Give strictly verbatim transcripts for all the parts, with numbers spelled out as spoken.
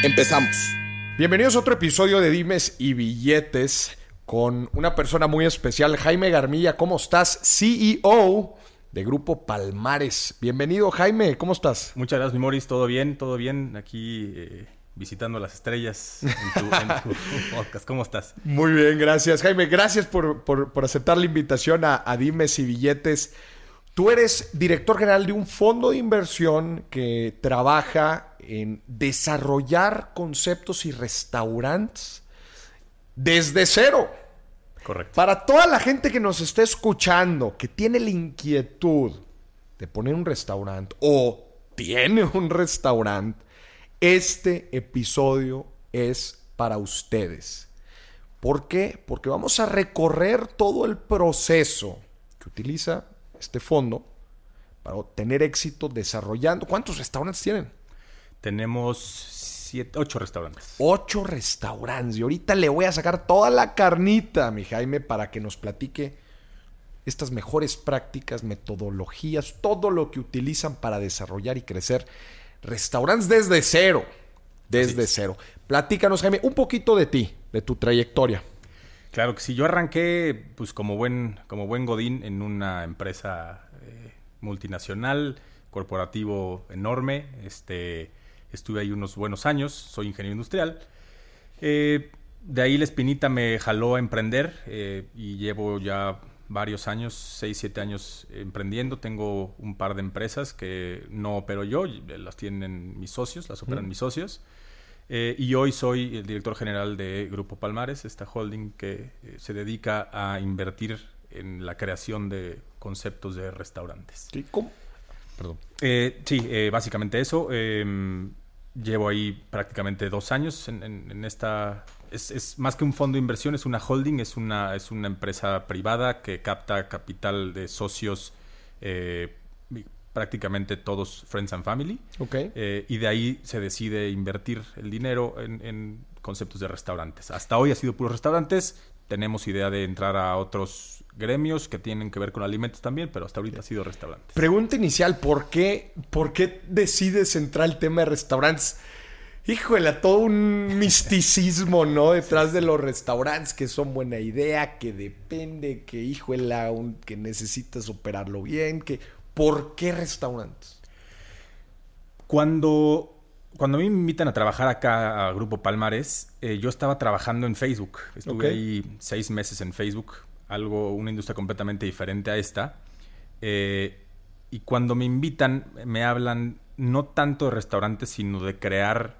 Empezamos. Bienvenidos a otro episodio de Dimes y Billetes con una persona muy especial, Jaime Garmilla. ¿Cómo estás? C E O de Grupo Palmares. Bienvenido, Jaime. ¿Cómo estás? Muchas gracias, mi Moris. Todo bien, todo bien. Aquí eh, visitando las estrellas en tu, en tu podcast. ¿Cómo estás? Muy bien, gracias. Jaime, gracias por, por, por aceptar la invitación a, a Dimes y Billetes. Tú eres director general de un fondo de inversión que trabaja en desarrollar conceptos y restaurantes desde cero. Correcto. Para toda la gente que nos está escuchando, que tiene la inquietud de poner un restaurante o tiene un restaurante, este episodio es para ustedes. ¿Por qué? Porque vamos a recorrer todo el proceso que utiliza este fondo para tener éxito desarrollando. ¿Cuántos restaurantes tienen? Tenemos siete, ocho restaurantes. Ocho restaurantes. Y ahorita le voy a sacar toda la carnita a mi Jaime para que nos platique estas mejores prácticas, metodologías, todo lo que utilizan para desarrollar y crecer restaurantes desde cero. Desde cero. Platícanos, Jaime, un poquito de ti, de tu trayectoria. Claro que sí. Yo arranqué pues como buen, como buen godín en una empresa eh, multinacional, corporativo enorme. Este... Estuve ahí unos buenos años, soy ingeniero industrial. Eh, de ahí la espinita me jaló a emprender eh, y llevo ya varios años, seis, siete años emprendiendo. Tengo un par de empresas que no opero yo, las tienen mis socios, las operan mm. mis socios. Eh, y hoy soy el director general de Grupo Palmares, esta holding que eh, se dedica a invertir en la creación de conceptos de restaurantes. ¿Y cómo? Perdón. Eh, sí, eh, básicamente eso. Eh, llevo ahí prácticamente dos años en, en, en esta... Es, es más que un fondo de inversión, es una holding, es una, es una empresa privada que capta capital de socios, eh, prácticamente todos friends and family. Okay. Eh, y de ahí se decide invertir el dinero en, en conceptos de restaurantes. Hasta hoy ha sido puros restaurantes. Tenemos idea de entrar a otros gremios que tienen que ver con alimentos también, pero hasta ahorita ha sido restaurantes. Pregunta inicial, ¿por qué, por qué decides entrar al tema de restaurantes? Híjole, todo un misticismo, ¿no? Detrás de los restaurantes, que son buena idea, que depende, que híjole, un, que necesitas operarlo bien, que... ¿Por qué restaurantes? Cuando... Cuando me invitan a trabajar acá a Grupo Palmares, eh, yo estaba trabajando en Facebook. Estuve okay. ahí seis meses en Facebook, algo, una industria completamente diferente a esta. Eh, y cuando me invitan, me hablan no tanto de restaurantes, sino de crear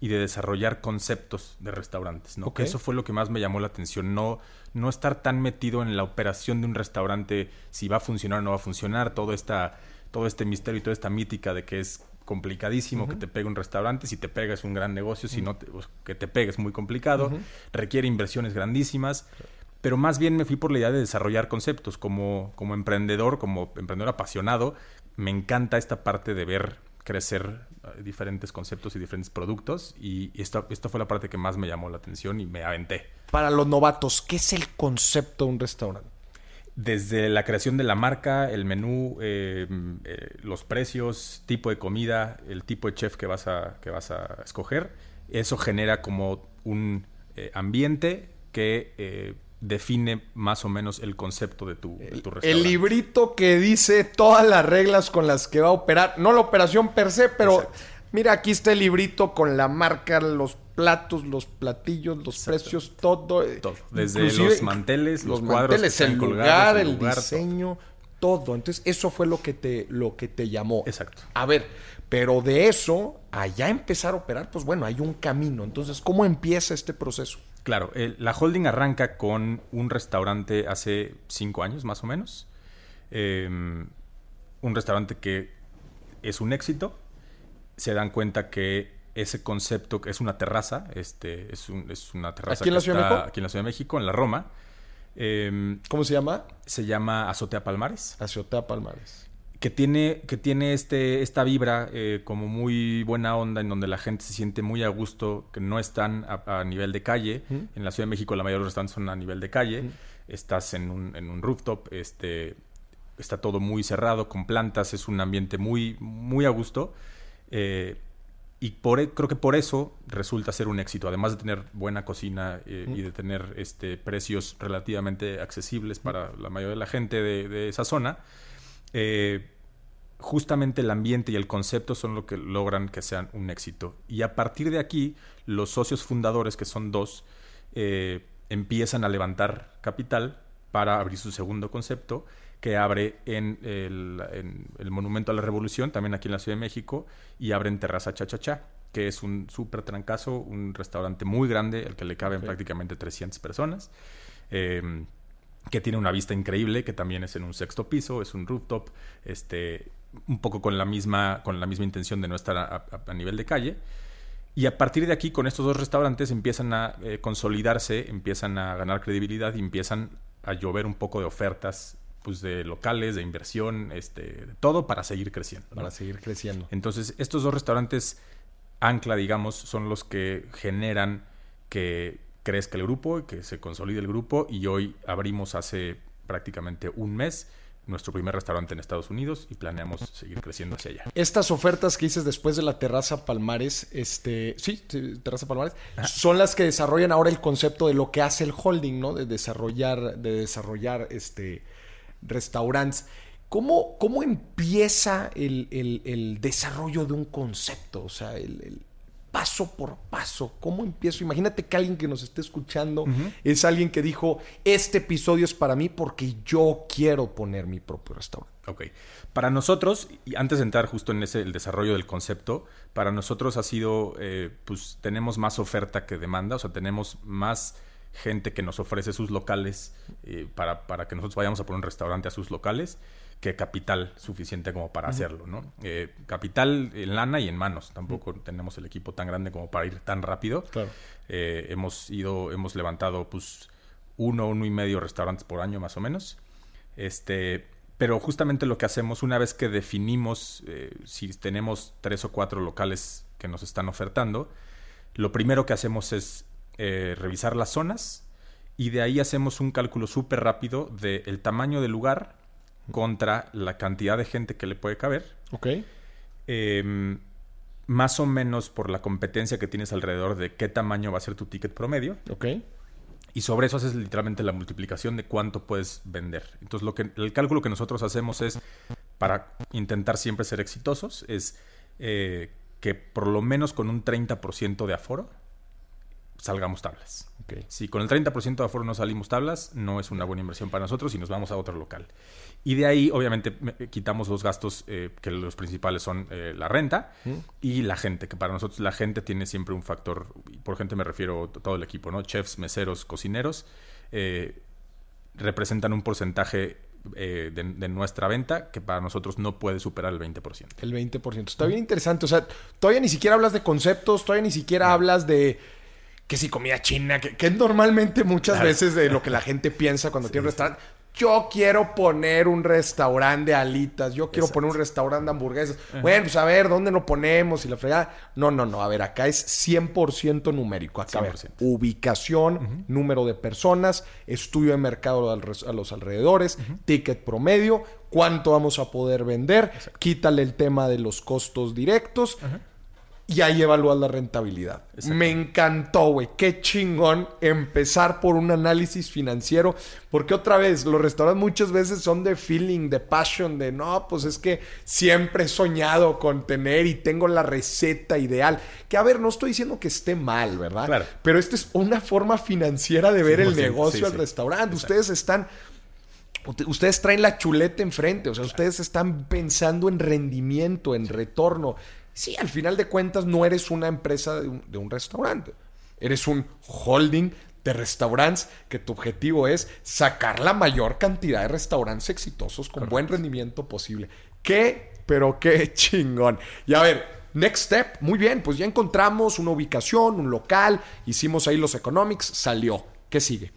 y de desarrollar conceptos de restaurantes, ¿no? Okay. Que eso fue lo que más me llamó la atención. No, no estar tan metido en la operación de un restaurante, si va a funcionar o no va a funcionar, todo, esta, todo este misterio y toda esta mítica de que es complicadísimo, uh-huh. que te pegue un restaurante. Si te pega es un gran negocio, si uh-huh. no te, pues, que te pegue es muy complicado, uh-huh. requiere inversiones grandísimas, claro. Pero más bien me fui por la idea de desarrollar conceptos como, como emprendedor, como emprendedor apasionado. Me encanta esta parte de ver crecer diferentes conceptos y diferentes productos, y, y esta, esta fue la parte que más me llamó la atención y me aventé. Para los novatos, ¿qué es el concepto de un restaurante? Desde la creación de la marca, el menú, eh, eh, los precios, tipo de comida, el tipo de chef que vas a, que vas a escoger. Eso genera como un eh, ambiente que eh, define más o menos el concepto de tu, de tu restaurante. El librito que dice todas las reglas con las que va a operar. No la operación per se, pero exacto. Mira, aquí está el librito con la marca, los platos, los platillos, los precios, todo. Todo. Desde los manteles, los, los cuadros, manteles, que el, lugar, el lugar, el diseño, todo. todo. Entonces, eso fue lo que te, lo que te llamó. Exacto. A ver, pero de eso, allá empezar a operar, pues bueno, hay un camino. Entonces, ¿cómo empieza este proceso? Claro, el, la holding arranca con un restaurante hace cinco años, más o menos. Eh, un restaurante que es un éxito. Se dan cuenta que ese concepto, que es una terraza, este, es, un, es una terraza. ¿Aquí en la Ciudad de México? Aquí en la Ciudad de México, en la Roma. Eh, ¿Cómo se llama? Se llama Azotea Palmares. Azotea Palmares. Que tiene, que tiene este, esta vibra eh, como muy buena onda, en donde la gente se siente muy a gusto, que no están a, a nivel de calle. ¿Mm? En la Ciudad de México la mayoría de los restaurantes son a nivel de calle. ¿Mm? Estás en un, en un rooftop, este, está todo muy cerrado, con plantas, es un ambiente muy, muy a gusto. Eh, y por, creo que por eso resulta ser un éxito, además de tener buena cocina eh, ¿Mm? Y de tener este, precios relativamente accesibles para ¿Mm? La mayoría de la gente de, de esa zona. Eh, justamente el ambiente y el concepto son lo que logran que sean un éxito. Y a partir de aquí, los socios fundadores, que son dos, eh, empiezan a levantar capital para abrir su segundo concepto, que abre en el, en el Monumento a la Revolución, también aquí en la Ciudad de México, y abre en Terraza Cha Cha Chá, que es un súper trancazo, un restaurante muy grande, al que le caben sí. prácticamente trescientas personas. Eh, que tiene una vista increíble, que también es en un sexto piso, es un rooftop, este, un poco con la misma, con la misma intención de no estar a, a, a nivel de calle. Y a partir de aquí, con estos dos restaurantes, empiezan a eh, consolidarse, empiezan a ganar credibilidad y empiezan a llover un poco de ofertas, pues, de locales, de inversión, este, de todo para seguir creciendo, ¿no? Para seguir creciendo. Entonces, estos dos restaurantes ancla, digamos, son los que generan que crezca el grupo, que se consolide el grupo, y hoy abrimos hace prácticamente un mes nuestro primer restaurante en Estados Unidos y planeamos seguir creciendo hacia allá. Estas ofertas que dices después de la Terraza Palmares, este, sí, sí Terraza Palmares, ah. son las que desarrollan ahora el concepto de lo que hace el holding, ¿no? De desarrollar, de desarrollar este, restaurantes. ¿Cómo, cómo empieza el, el, el desarrollo de un concepto? O sea, el, el paso por paso, ¿cómo empiezo? Imagínate que alguien que nos esté escuchando uh-huh. es alguien que dijo, este episodio es para mí porque yo quiero poner mi propio restaurante. Ok. Para nosotros, y antes de entrar justo en ese, el desarrollo del concepto, para nosotros ha sido, eh, pues tenemos más oferta que demanda, o sea, tenemos más gente que nos ofrece sus locales eh, para, para que nosotros vayamos a poner un restaurante a sus locales, que capital suficiente como para uh-huh. hacerlo, ¿no? Eh, capital en lana y en manos. Tampoco uh-huh. tenemos el equipo tan grande como para ir tan rápido. Claro. Eh, hemos ido, hemos levantado, pues, uno, uno y medio restaurantes por año, más o menos. Este, pero justamente lo que hacemos una vez que definimos eh, si tenemos tres o cuatro locales que nos están ofertando, lo primero que hacemos es eh, revisar las zonas, y de ahí hacemos un cálculo súper rápido del tamaño del lugar contra la cantidad de gente que le puede caber. Ok. Eh, más o menos por la competencia que tienes alrededor de qué tamaño va a ser tu ticket promedio. Ok. Y sobre eso haces literalmente la multiplicación de cuánto puedes vender. Entonces, lo que, el cálculo que nosotros hacemos es, para intentar siempre ser exitosos, es eh, que por lo menos con un treinta por ciento de aforo salgamos tablas. Okay. Si con el treinta por ciento de aforo no salimos tablas, no es una buena inversión para nosotros y nos vamos a otro local. Y de ahí, obviamente, quitamos los gastos eh, que los principales son eh, la renta ¿Mm? Y la gente, que para nosotros la gente tiene siempre un factor. Por gente me refiero a todo el equipo, ¿no? Chefs, meseros, cocineros, eh, representan un porcentaje eh, de, de nuestra venta que para nosotros no puede superar el veinte por ciento. El veinte por ciento. Está bien interesante. O sea, todavía ni siquiera hablas de conceptos, todavía ni siquiera no. hablas de... que si comida china, que, que normalmente muchas claro. veces de lo que la gente piensa cuando sí. tiene un restaurante. Yo quiero poner un restaurante de alitas, yo quiero Exacto. poner un restaurante de hamburguesas. Ajá. Bueno, pues a ver, ¿dónde lo ponemos? Y la fregada. No, no, no. A ver, acá es cien por ciento numérico. Acá, cien por ciento. A ver, ubicación, uh-huh. número de personas, estudio de mercado a los alrededores, uh-huh. ticket promedio, cuánto vamos a poder vender, Exacto. quítale el tema de los costos directos. Ajá. Y ahí evalúas la rentabilidad. Me encantó, güey. Qué chingón empezar por un análisis financiero. Porque otra vez, los restaurantes muchas veces son de feeling, de passion, de no, pues es que siempre he soñado con tener y tengo la receta ideal. Que a ver, no estoy diciendo que esté mal, ¿verdad? Claro. Pero esta es una forma financiera de ver sí, el sí, negocio sí, al sí. restaurante. Exacto. Ustedes están... Ustedes traen la chuleta enfrente. O sea, claro. ustedes están pensando en rendimiento, en retorno. Sí, al final de cuentas no eres una empresa de un, de un restaurante. Eres un holding de restaurantes que tu objetivo es sacar la mayor cantidad de restaurantes exitosos con Correcto. Buen rendimiento posible. ¿Qué? Pero qué chingón. Y a ver, Next step, muy bien, pues ya encontramos una ubicación, un local, hicimos ahí los economics, salió. ¿Qué sigue?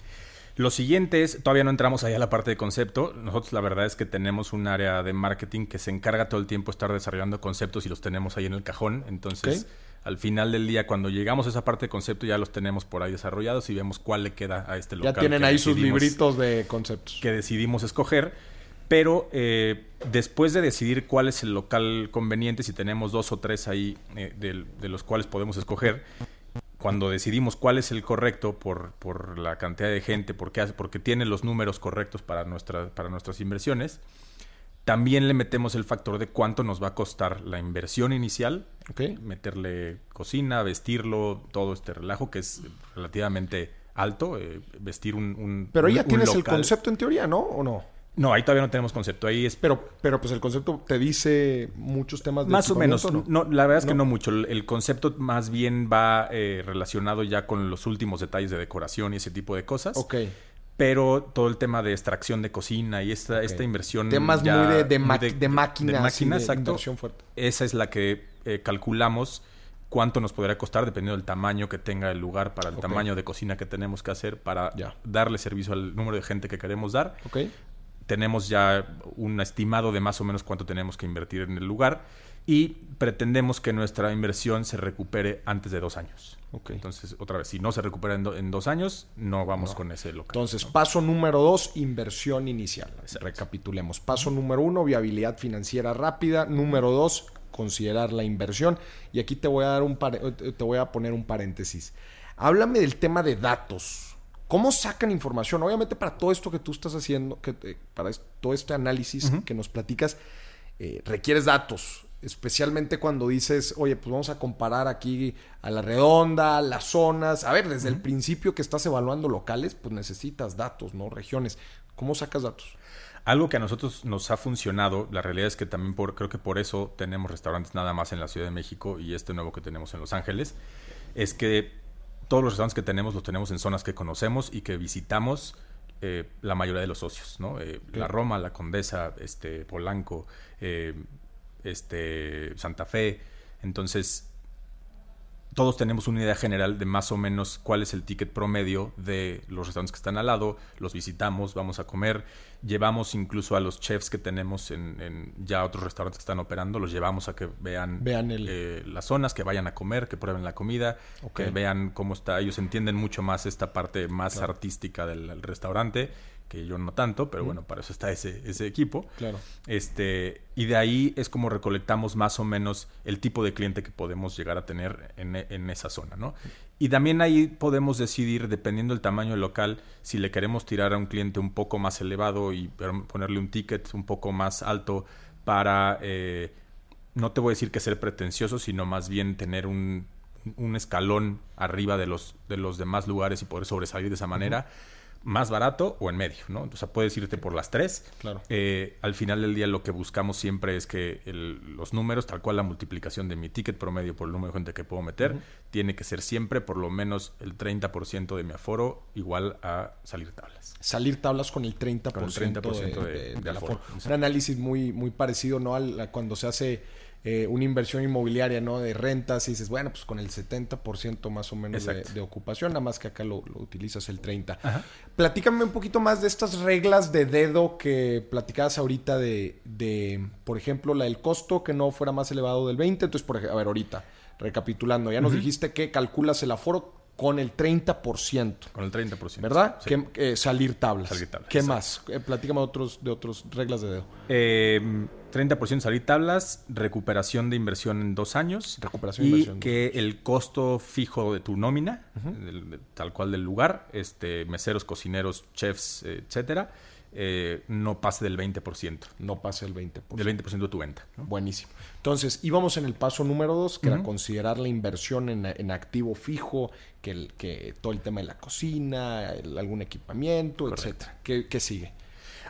Lo siguiente es, todavía no entramos ahí a la parte de concepto. Nosotros la verdad es que tenemos un área de marketing que se encarga todo el tiempo de estar desarrollando conceptos y los tenemos ahí en el cajón. Entonces, okay, al final del día, cuando llegamos a esa parte de concepto, ya los tenemos por ahí desarrollados y vemos cuál le queda a este local. Ya tienen ahí sus libritos de conceptos que decidimos escoger. Pero eh, después de decidir cuál es el local conveniente, si tenemos dos o tres ahí eh, de, de los cuales podemos escoger, cuando decidimos cuál es el correcto por, por la cantidad de gente, porque, porque tiene los números correctos para, nuestra, para nuestras inversiones, también le metemos el factor de cuánto nos va a costar la inversión inicial, okay, meterle cocina, vestirlo, todo este relajo que es relativamente alto, eh, vestir un, un Pero ahí ya un, tienes un local. El concepto en teoría, ¿no? ¿O no? No, ahí todavía no tenemos concepto. Ahí es... Pero, pero pues el concepto te dice muchos temas de más o menos, ¿no? No, la verdad es que no, no mucho. El concepto más bien va eh, relacionado ya con los últimos detalles de decoración y ese tipo de cosas. Ok. Pero todo el tema de extracción de cocina y esta, okay, esta inversión... Temas ya muy de, de, ma- de, de máquinas. De máquinas, sí, exacto. Inversión fuerte. Esa es la que eh, calculamos cuánto nos podría costar dependiendo del tamaño que tenga el lugar, para el okay, tamaño de cocina que tenemos que hacer para ya darle servicio al número de gente que queremos dar. Ok. Tenemos ya un estimado de más o menos cuánto tenemos que invertir en el lugar y pretendemos que nuestra inversión se recupere antes de dos años. Okay. Entonces, otra vez, si no se recupera en, do- en dos años, no vamos no. con ese local. Entonces, ¿no? Paso número dos, inversión inicial. Exacto. Recapitulemos. Paso número uno, viabilidad financiera rápida. Número dos, considerar la inversión. Y aquí te voy a dar un par- te voy a poner un paréntesis. Háblame del tema de datos. ¿Cómo sacan información? Obviamente para todo esto que tú estás haciendo, que, eh, para est- todo este análisis uh-huh. que nos platicas, eh, requieres datos. Especialmente cuando dices, oye, pues vamos a comparar aquí a la redonda, las zonas. A ver, desde uh-huh. el principio que estás evaluando locales, pues necesitas datos, ¿no? Regiones. ¿Cómo sacas datos? Algo que a nosotros nos ha funcionado, la realidad es que también por, creo que por eso tenemos restaurantes nada más en la Ciudad de México y este nuevo que tenemos en Los Ángeles, es que... Todos los restaurantes que tenemos los tenemos en zonas que conocemos y que visitamos eh, la mayoría de los socios, ¿no? Eh, sí. La Roma, la Condesa, este, Polanco, eh, este, Santa Fe. Entonces, todos tenemos una idea general de más o menos cuál es el ticket promedio de los restaurantes que están al lado. Los visitamos, vamos a comer. Llevamos incluso a los chefs que tenemos en, en ya otros restaurantes que están operando. Los llevamos a que vean, vean el... eh, las zonas, que vayan a comer, que prueben la comida, okay, que vean cómo está. Ellos entienden mucho más esta parte más claro. artística del restaurante, que yo no tanto, pero mm. bueno, para eso está ese, ese equipo. Claro. Este, y de ahí es como recolectamos más o menos el tipo de cliente que podemos llegar a tener en, en esa zona, ¿no? Y también ahí podemos decidir, dependiendo del tamaño del local, si le queremos tirar a un cliente un poco más elevado y ponerle un ticket un poco más alto para, eh, no te voy a decir que ser pretencioso, sino más bien tener un, un escalón arriba de los, de los demás lugares y poder sobresalir de esa manera. Uh-huh. Más barato o en medio, ¿no? O sea, puedes irte por las tres. Claro. Eh, al final del día lo que buscamos siempre es que el, los números, tal cual la multiplicación de mi ticket promedio por el número de gente que puedo meter, uh-huh. tiene que ser siempre por lo menos el treinta por ciento de mi aforo igual a salir tablas. Salir tablas con el treinta por ciento, con el treinta por ciento de, de, de, de, de aforo. aforo. Un análisis muy, muy parecido, ¿no? Al, a cuando se hace... Eh, una inversión inmobiliaria, ¿no? De rentas y dices, bueno, pues con el setenta por ciento más o menos de, de ocupación, nada más que acá lo, lo utilizas el treinta por ciento. Ajá. Platícame un poquito más de estas reglas de dedo que platicabas ahorita de, de, por ejemplo, la del costo que no fuera más elevado del veinte. Entonces, por ejemplo, a ver, ahorita, recapitulando, ya nos uh-huh. dijiste que calculas el aforo con el treinta por ciento. Con el treinta por ciento. ¿Verdad? Sí. Que, eh, salir tablas. Salir tablas. ¿Qué exacto. más? Eh, platícame otros, de otros reglas de dedo. Eh... treinta por ciento salir tablas, recuperación de inversión en dos años. Recuperación y inversión que dos. El costo fijo de tu nómina, uh-huh. del, de, tal cual del lugar, este, meseros, cocineros, chefs, etcétera, eh, no pase del veinte por ciento. No pase del veinte por ciento. Del veinte por ciento de tu venta, ¿no? Buenísimo. Entonces, íbamos en el paso número dos, que uh-huh. era considerar la inversión en, en activo fijo, que, el, que todo el tema de la cocina, el, algún equipamiento, correcto. Etcétera. ¿Qué, qué sigue?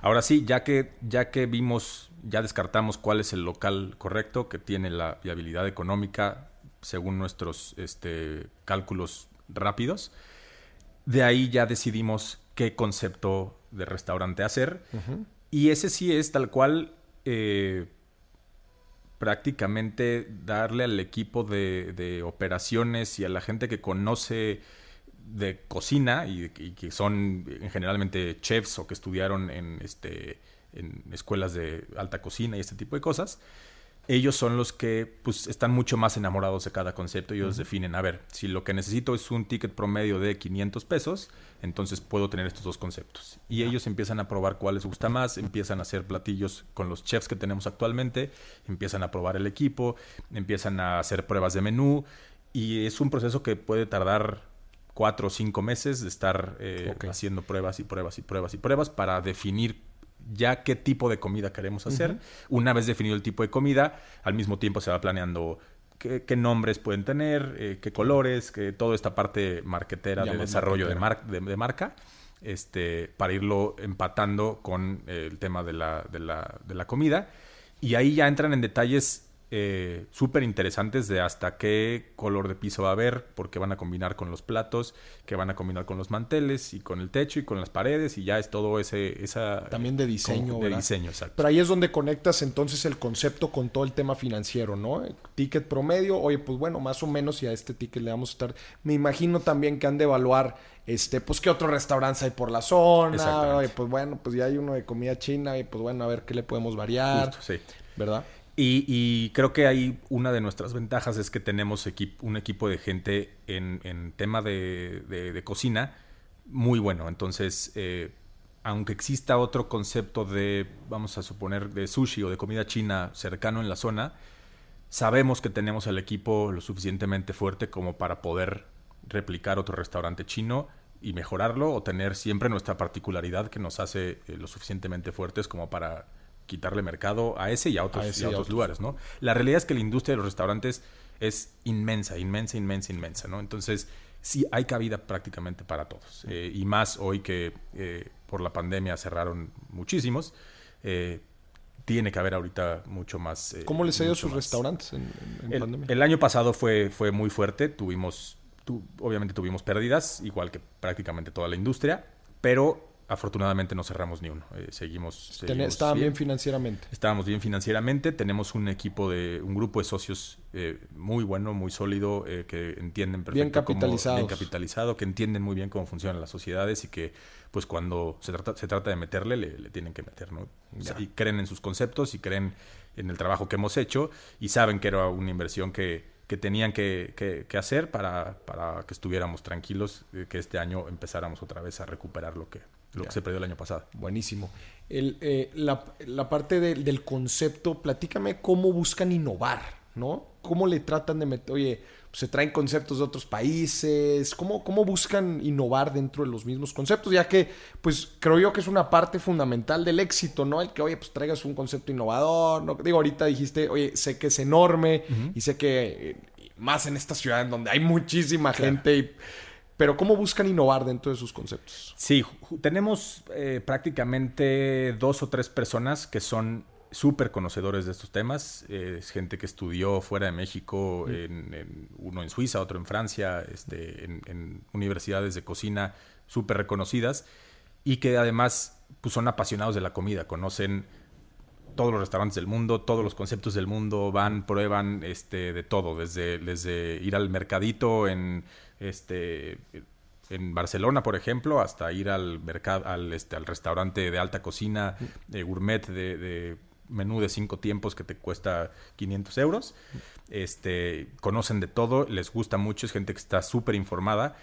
Ahora sí, ya que, ya que vimos... Ya descartamos cuál es el local correcto que tiene la viabilidad económica según nuestros este, cálculos rápidos. De ahí ya decidimos qué concepto de restaurante hacer. Uh-huh. Y ese sí es tal cual eh, prácticamente darle al equipo de, de operaciones y a la gente que conoce de cocina y, y que son generalmente chefs o que estudiaron en, este, en escuelas de alta cocina y este tipo de cosas, ellos son los que pues están mucho más enamorados de cada concepto. Ellos uh-huh. definen, a ver, si lo que necesito es un ticket promedio de quinientos pesos, entonces puedo tener estos dos conceptos. Y uh-huh. ellos empiezan a probar cuál les gusta más, empiezan a hacer platillos con los chefs que tenemos actualmente, empiezan a probar el equipo, empiezan a hacer pruebas de menú, y es un proceso que puede tardar cuatro o cinco meses de estar eh, okay. haciendo pruebas y pruebas y pruebas y pruebas para definir ya qué tipo de comida queremos hacer. Uh-huh. Una vez definido el tipo de comida, al mismo tiempo se va planeando qué, qué nombres pueden tener, eh, qué colores, qué, toda esta parte marquetera de desarrollo de, mar- de, de marca, este, para irlo empatando con eh, el tema de la, de, la, de la comida. Y ahí ya entran en detalles Eh, súper interesantes de hasta qué color de piso va a haber, porque van a combinar con los platos, que van a combinar con los manteles y con el techo y con las paredes, y ya es todo ese... esa también de diseño, con, de ¿verdad? diseño, exacto. Pero ahí es donde conectas entonces el concepto con todo el tema financiero, ¿no? Ticket promedio, oye, pues bueno, más o menos, y a este ticket le vamos a estar... Me imagino también que han de evaluar este, pues qué otros restaurantes hay por la zona, oye, pues bueno, pues ya hay uno de comida china, y pues bueno, a ver qué le podemos variar. Justo, sí. ¿Verdad? Y, y creo que ahí una de nuestras ventajas es que tenemos equip- un equipo de gente en, en tema de, de, de cocina muy bueno. Entonces, eh, aunque exista otro concepto de, vamos a suponer, de sushi o de comida china cercano en la zona, sabemos que tenemos el equipo lo suficientemente fuerte como para poder replicar otro restaurante chino y mejorarlo, o tener siempre nuestra particularidad que nos hace eh, lo suficientemente fuertes como para... quitarle mercado a ese y a otros, a ese y a otros, y a otros lugares, ¿no? La realidad es que la industria de los restaurantes es inmensa, inmensa, inmensa, inmensa, ¿no? Entonces, sí hay cabida prácticamente para todos. Eh, y más hoy que eh, por la pandemia cerraron muchísimos. Eh, tiene que haber ahorita mucho más... Eh, ¿Cómo les ha ido a sus más. restaurantes en, en el, pandemia? El año pasado fue, fue muy fuerte. Tuvimos, tu, obviamente tuvimos pérdidas, igual que prácticamente toda la industria, pero... afortunadamente no cerramos ni uno. Eh, seguimos, seguimos Estaban bien. bien financieramente. Estábamos bien financieramente. Tenemos un equipo de... un grupo de socios eh, muy bueno, muy sólido, eh, que entienden perfecto bien capitalizados. Cómo, bien capitalizado, que entienden muy bien cómo funcionan las sociedades y que pues cuando se trata, se trata de meterle, le, le tienen que meter, ¿no? O sea, y creen en sus conceptos y creen en el trabajo que hemos hecho y saben que era una inversión que... que tenían que, que, que hacer para, para que estuviéramos tranquilos, eh, que este año empezáramos otra vez a recuperar lo que, lo que se perdió el año pasado. Buenísimo. El, eh, la, la parte de, del concepto, platícame cómo buscan innovar, ¿no? ¿Cómo le tratan de meter? Oye, pues se traen conceptos de otros países. ¿Cómo, cómo buscan innovar dentro de los mismos conceptos? Ya que, pues, creo yo que es una parte fundamental del éxito, ¿no? El que, oye, pues traigas un concepto innovador, ¿no? Digo, ahorita dijiste, oye, sé que es enorme uh-huh. y sé que eh, más en esta ciudad en donde hay muchísima claro. gente y... Pero ¿cómo buscan innovar dentro de sus conceptos? Sí, tenemos eh, prácticamente dos o tres personas que son súper conocedores de estos temas. Eh, es gente que estudió fuera de México, mm. en, en, uno en Suiza, otro en Francia, este, en, en universidades de cocina súper reconocidas y que además pues, son apasionados de la comida, conocen todos los restaurantes del mundo, todos los conceptos del mundo, van, prueban este, de todo, desde, desde ir al mercadito en... Este, en Barcelona, por ejemplo, hasta ir al mercado, al, este, al restaurante de alta cocina, de gourmet, de, de menú de cinco tiempos que te cuesta quinientos euros. Este, conocen de todo, les gusta mucho, es gente que está súper informada.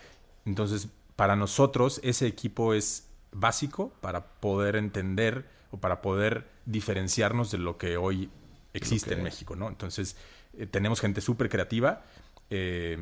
Entonces, para nosotros, ese equipo es básico para poder entender o para poder diferenciarnos de lo que hoy existe okay. en México, ¿no? Entonces, eh, tenemos gente súper creativa, eh,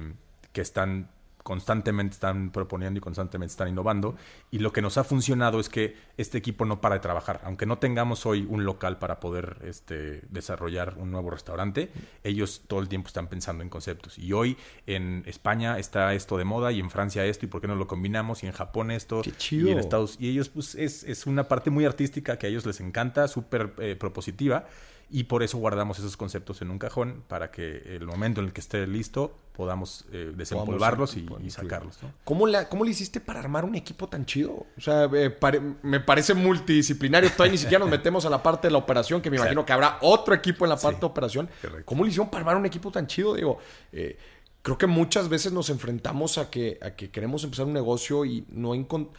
que están constantemente están proponiendo y constantemente están innovando. Y lo que nos ha funcionado es que este equipo no para de trabajar. Aunque no tengamos hoy un local para poder este, desarrollar un nuevo restaurante, ellos todo el tiempo están pensando en conceptos. Y hoy en España está esto de moda y en Francia esto, y por qué no lo combinamos, y en Japón esto. ¡Qué chido! Y en Estados Unidos. Y ellos, pues, es, es una parte muy artística que a ellos les encanta, súper eh, propositiva. y por eso guardamos esos conceptos en un cajón para que el momento en el que esté listo podamos eh, desempolvarlos y, y sacarlos, ¿no? ¿Cómo, la, ¿Cómo le hiciste para armar un equipo tan chido? O sea, eh, pare, me parece multidisciplinario. Todavía ni siquiera nos metemos a la parte de la operación, que me imagino, o sea, que habrá otro equipo en la parte sí, de operación. Correcto. ¿Cómo le hicieron para armar un equipo tan chido? Digo, eh, creo que muchas veces nos enfrentamos a que, a que queremos empezar un negocio y no encontramos...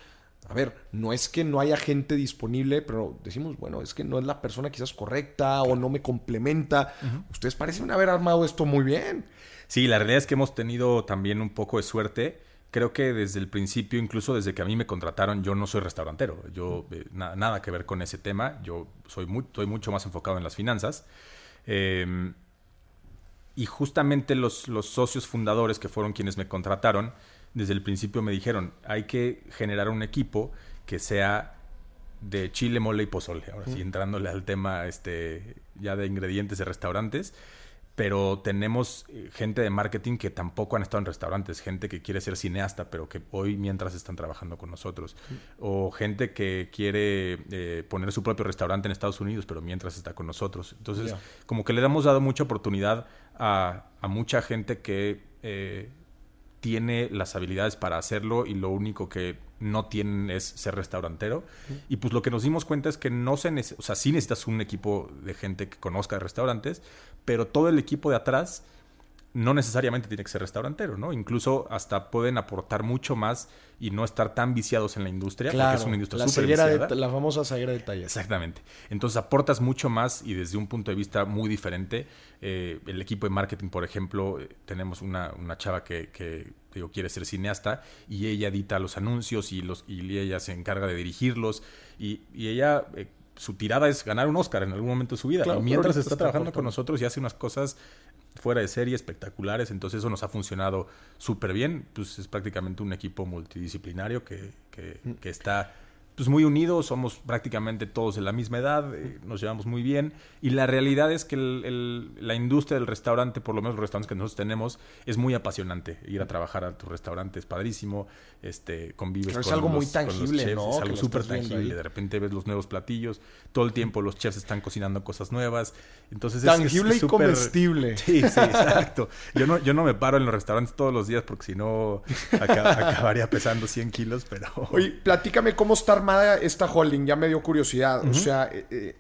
A ver, no es que no haya gente disponible, pero decimos, bueno, es que no es la persona quizás correcta o no me complementa. Uh-huh. Ustedes parecen haber armado esto muy bien. Sí, la realidad es que hemos tenido también un poco de suerte. Creo que desde el principio, incluso desde que a mí me contrataron, yo no soy restaurantero. Yo, eh, na- nada que ver con ese tema. Yo soy muy, estoy mucho más enfocado en las finanzas. Eh, y justamente los, los socios fundadores, que fueron quienes me contrataron, desde el principio me dijeron, hay que generar un equipo que sea de chile, mole y pozole. Ahora sí, entrándole al tema este, ya de ingredientes de restaurantes. Pero tenemos gente de marketing que tampoco han estado en restaurantes. Gente que quiere ser cineasta, pero que hoy mientras están trabajando con nosotros. Sí. O gente que quiere eh, poner su propio restaurante en Estados Unidos, pero mientras está con nosotros. Entonces, yeah, como que le hemos dado mucha oportunidad a, a mucha gente que... Eh, tiene las habilidades para hacerlo y lo único que no tienen es ser restaurantero. Sí. Y pues lo que nos dimos cuenta es que no se neces- o sea, sí necesitas un equipo de gente que conozca de restaurantes, pero todo el equipo de atrás no necesariamente tiene que ser restaurantero, ¿no? Incluso hasta pueden aportar mucho más y no estar tan viciados en la industria, claro, porque es una industria súper viciada. De, la famosa ceguera de taller. Exactamente. Entonces aportas mucho más y desde un punto de vista muy diferente. Eh, el equipo de marketing, por ejemplo, eh, tenemos una, una chava que, que digo, quiere ser cineasta y ella edita los anuncios y, los, y ella se encarga de dirigirlos y, y ella... Eh, su tirada es ganar un Oscar en algún momento de su vida. Claro, mientras está, está trabajando aportando con nosotros y hace unas cosas fuera de serie, espectaculares. Entonces eso nos ha funcionado súper bien. Pues es prácticamente un equipo multidisciplinario que, que, que está pues, muy unido. Somos prácticamente todos de la misma edad. Eh, nos llevamos muy bien. Y la realidad es que el, el, la industria del restaurante, por lo menos los restaurantes que nosotros tenemos, es muy apasionante. Ir a trabajar a tu restaurante es padrísimo. Este, convives Pero es con algo los, muy tangible, chefs, ¿no? Es algo súper tangible. De repente ves los nuevos platillos. Todo el tiempo los chefs están cocinando cosas nuevas. Entonces tangible es, es, es y super... comestible. Sí, sí, exacto. Yo no, yo no me paro en los restaurantes todos los días porque si no acá, acabaría pesando cien kilos, pero... Oye, platícame cómo está armada esta holding. Ya me dio curiosidad. Uh-huh. O sea... Eh, eh,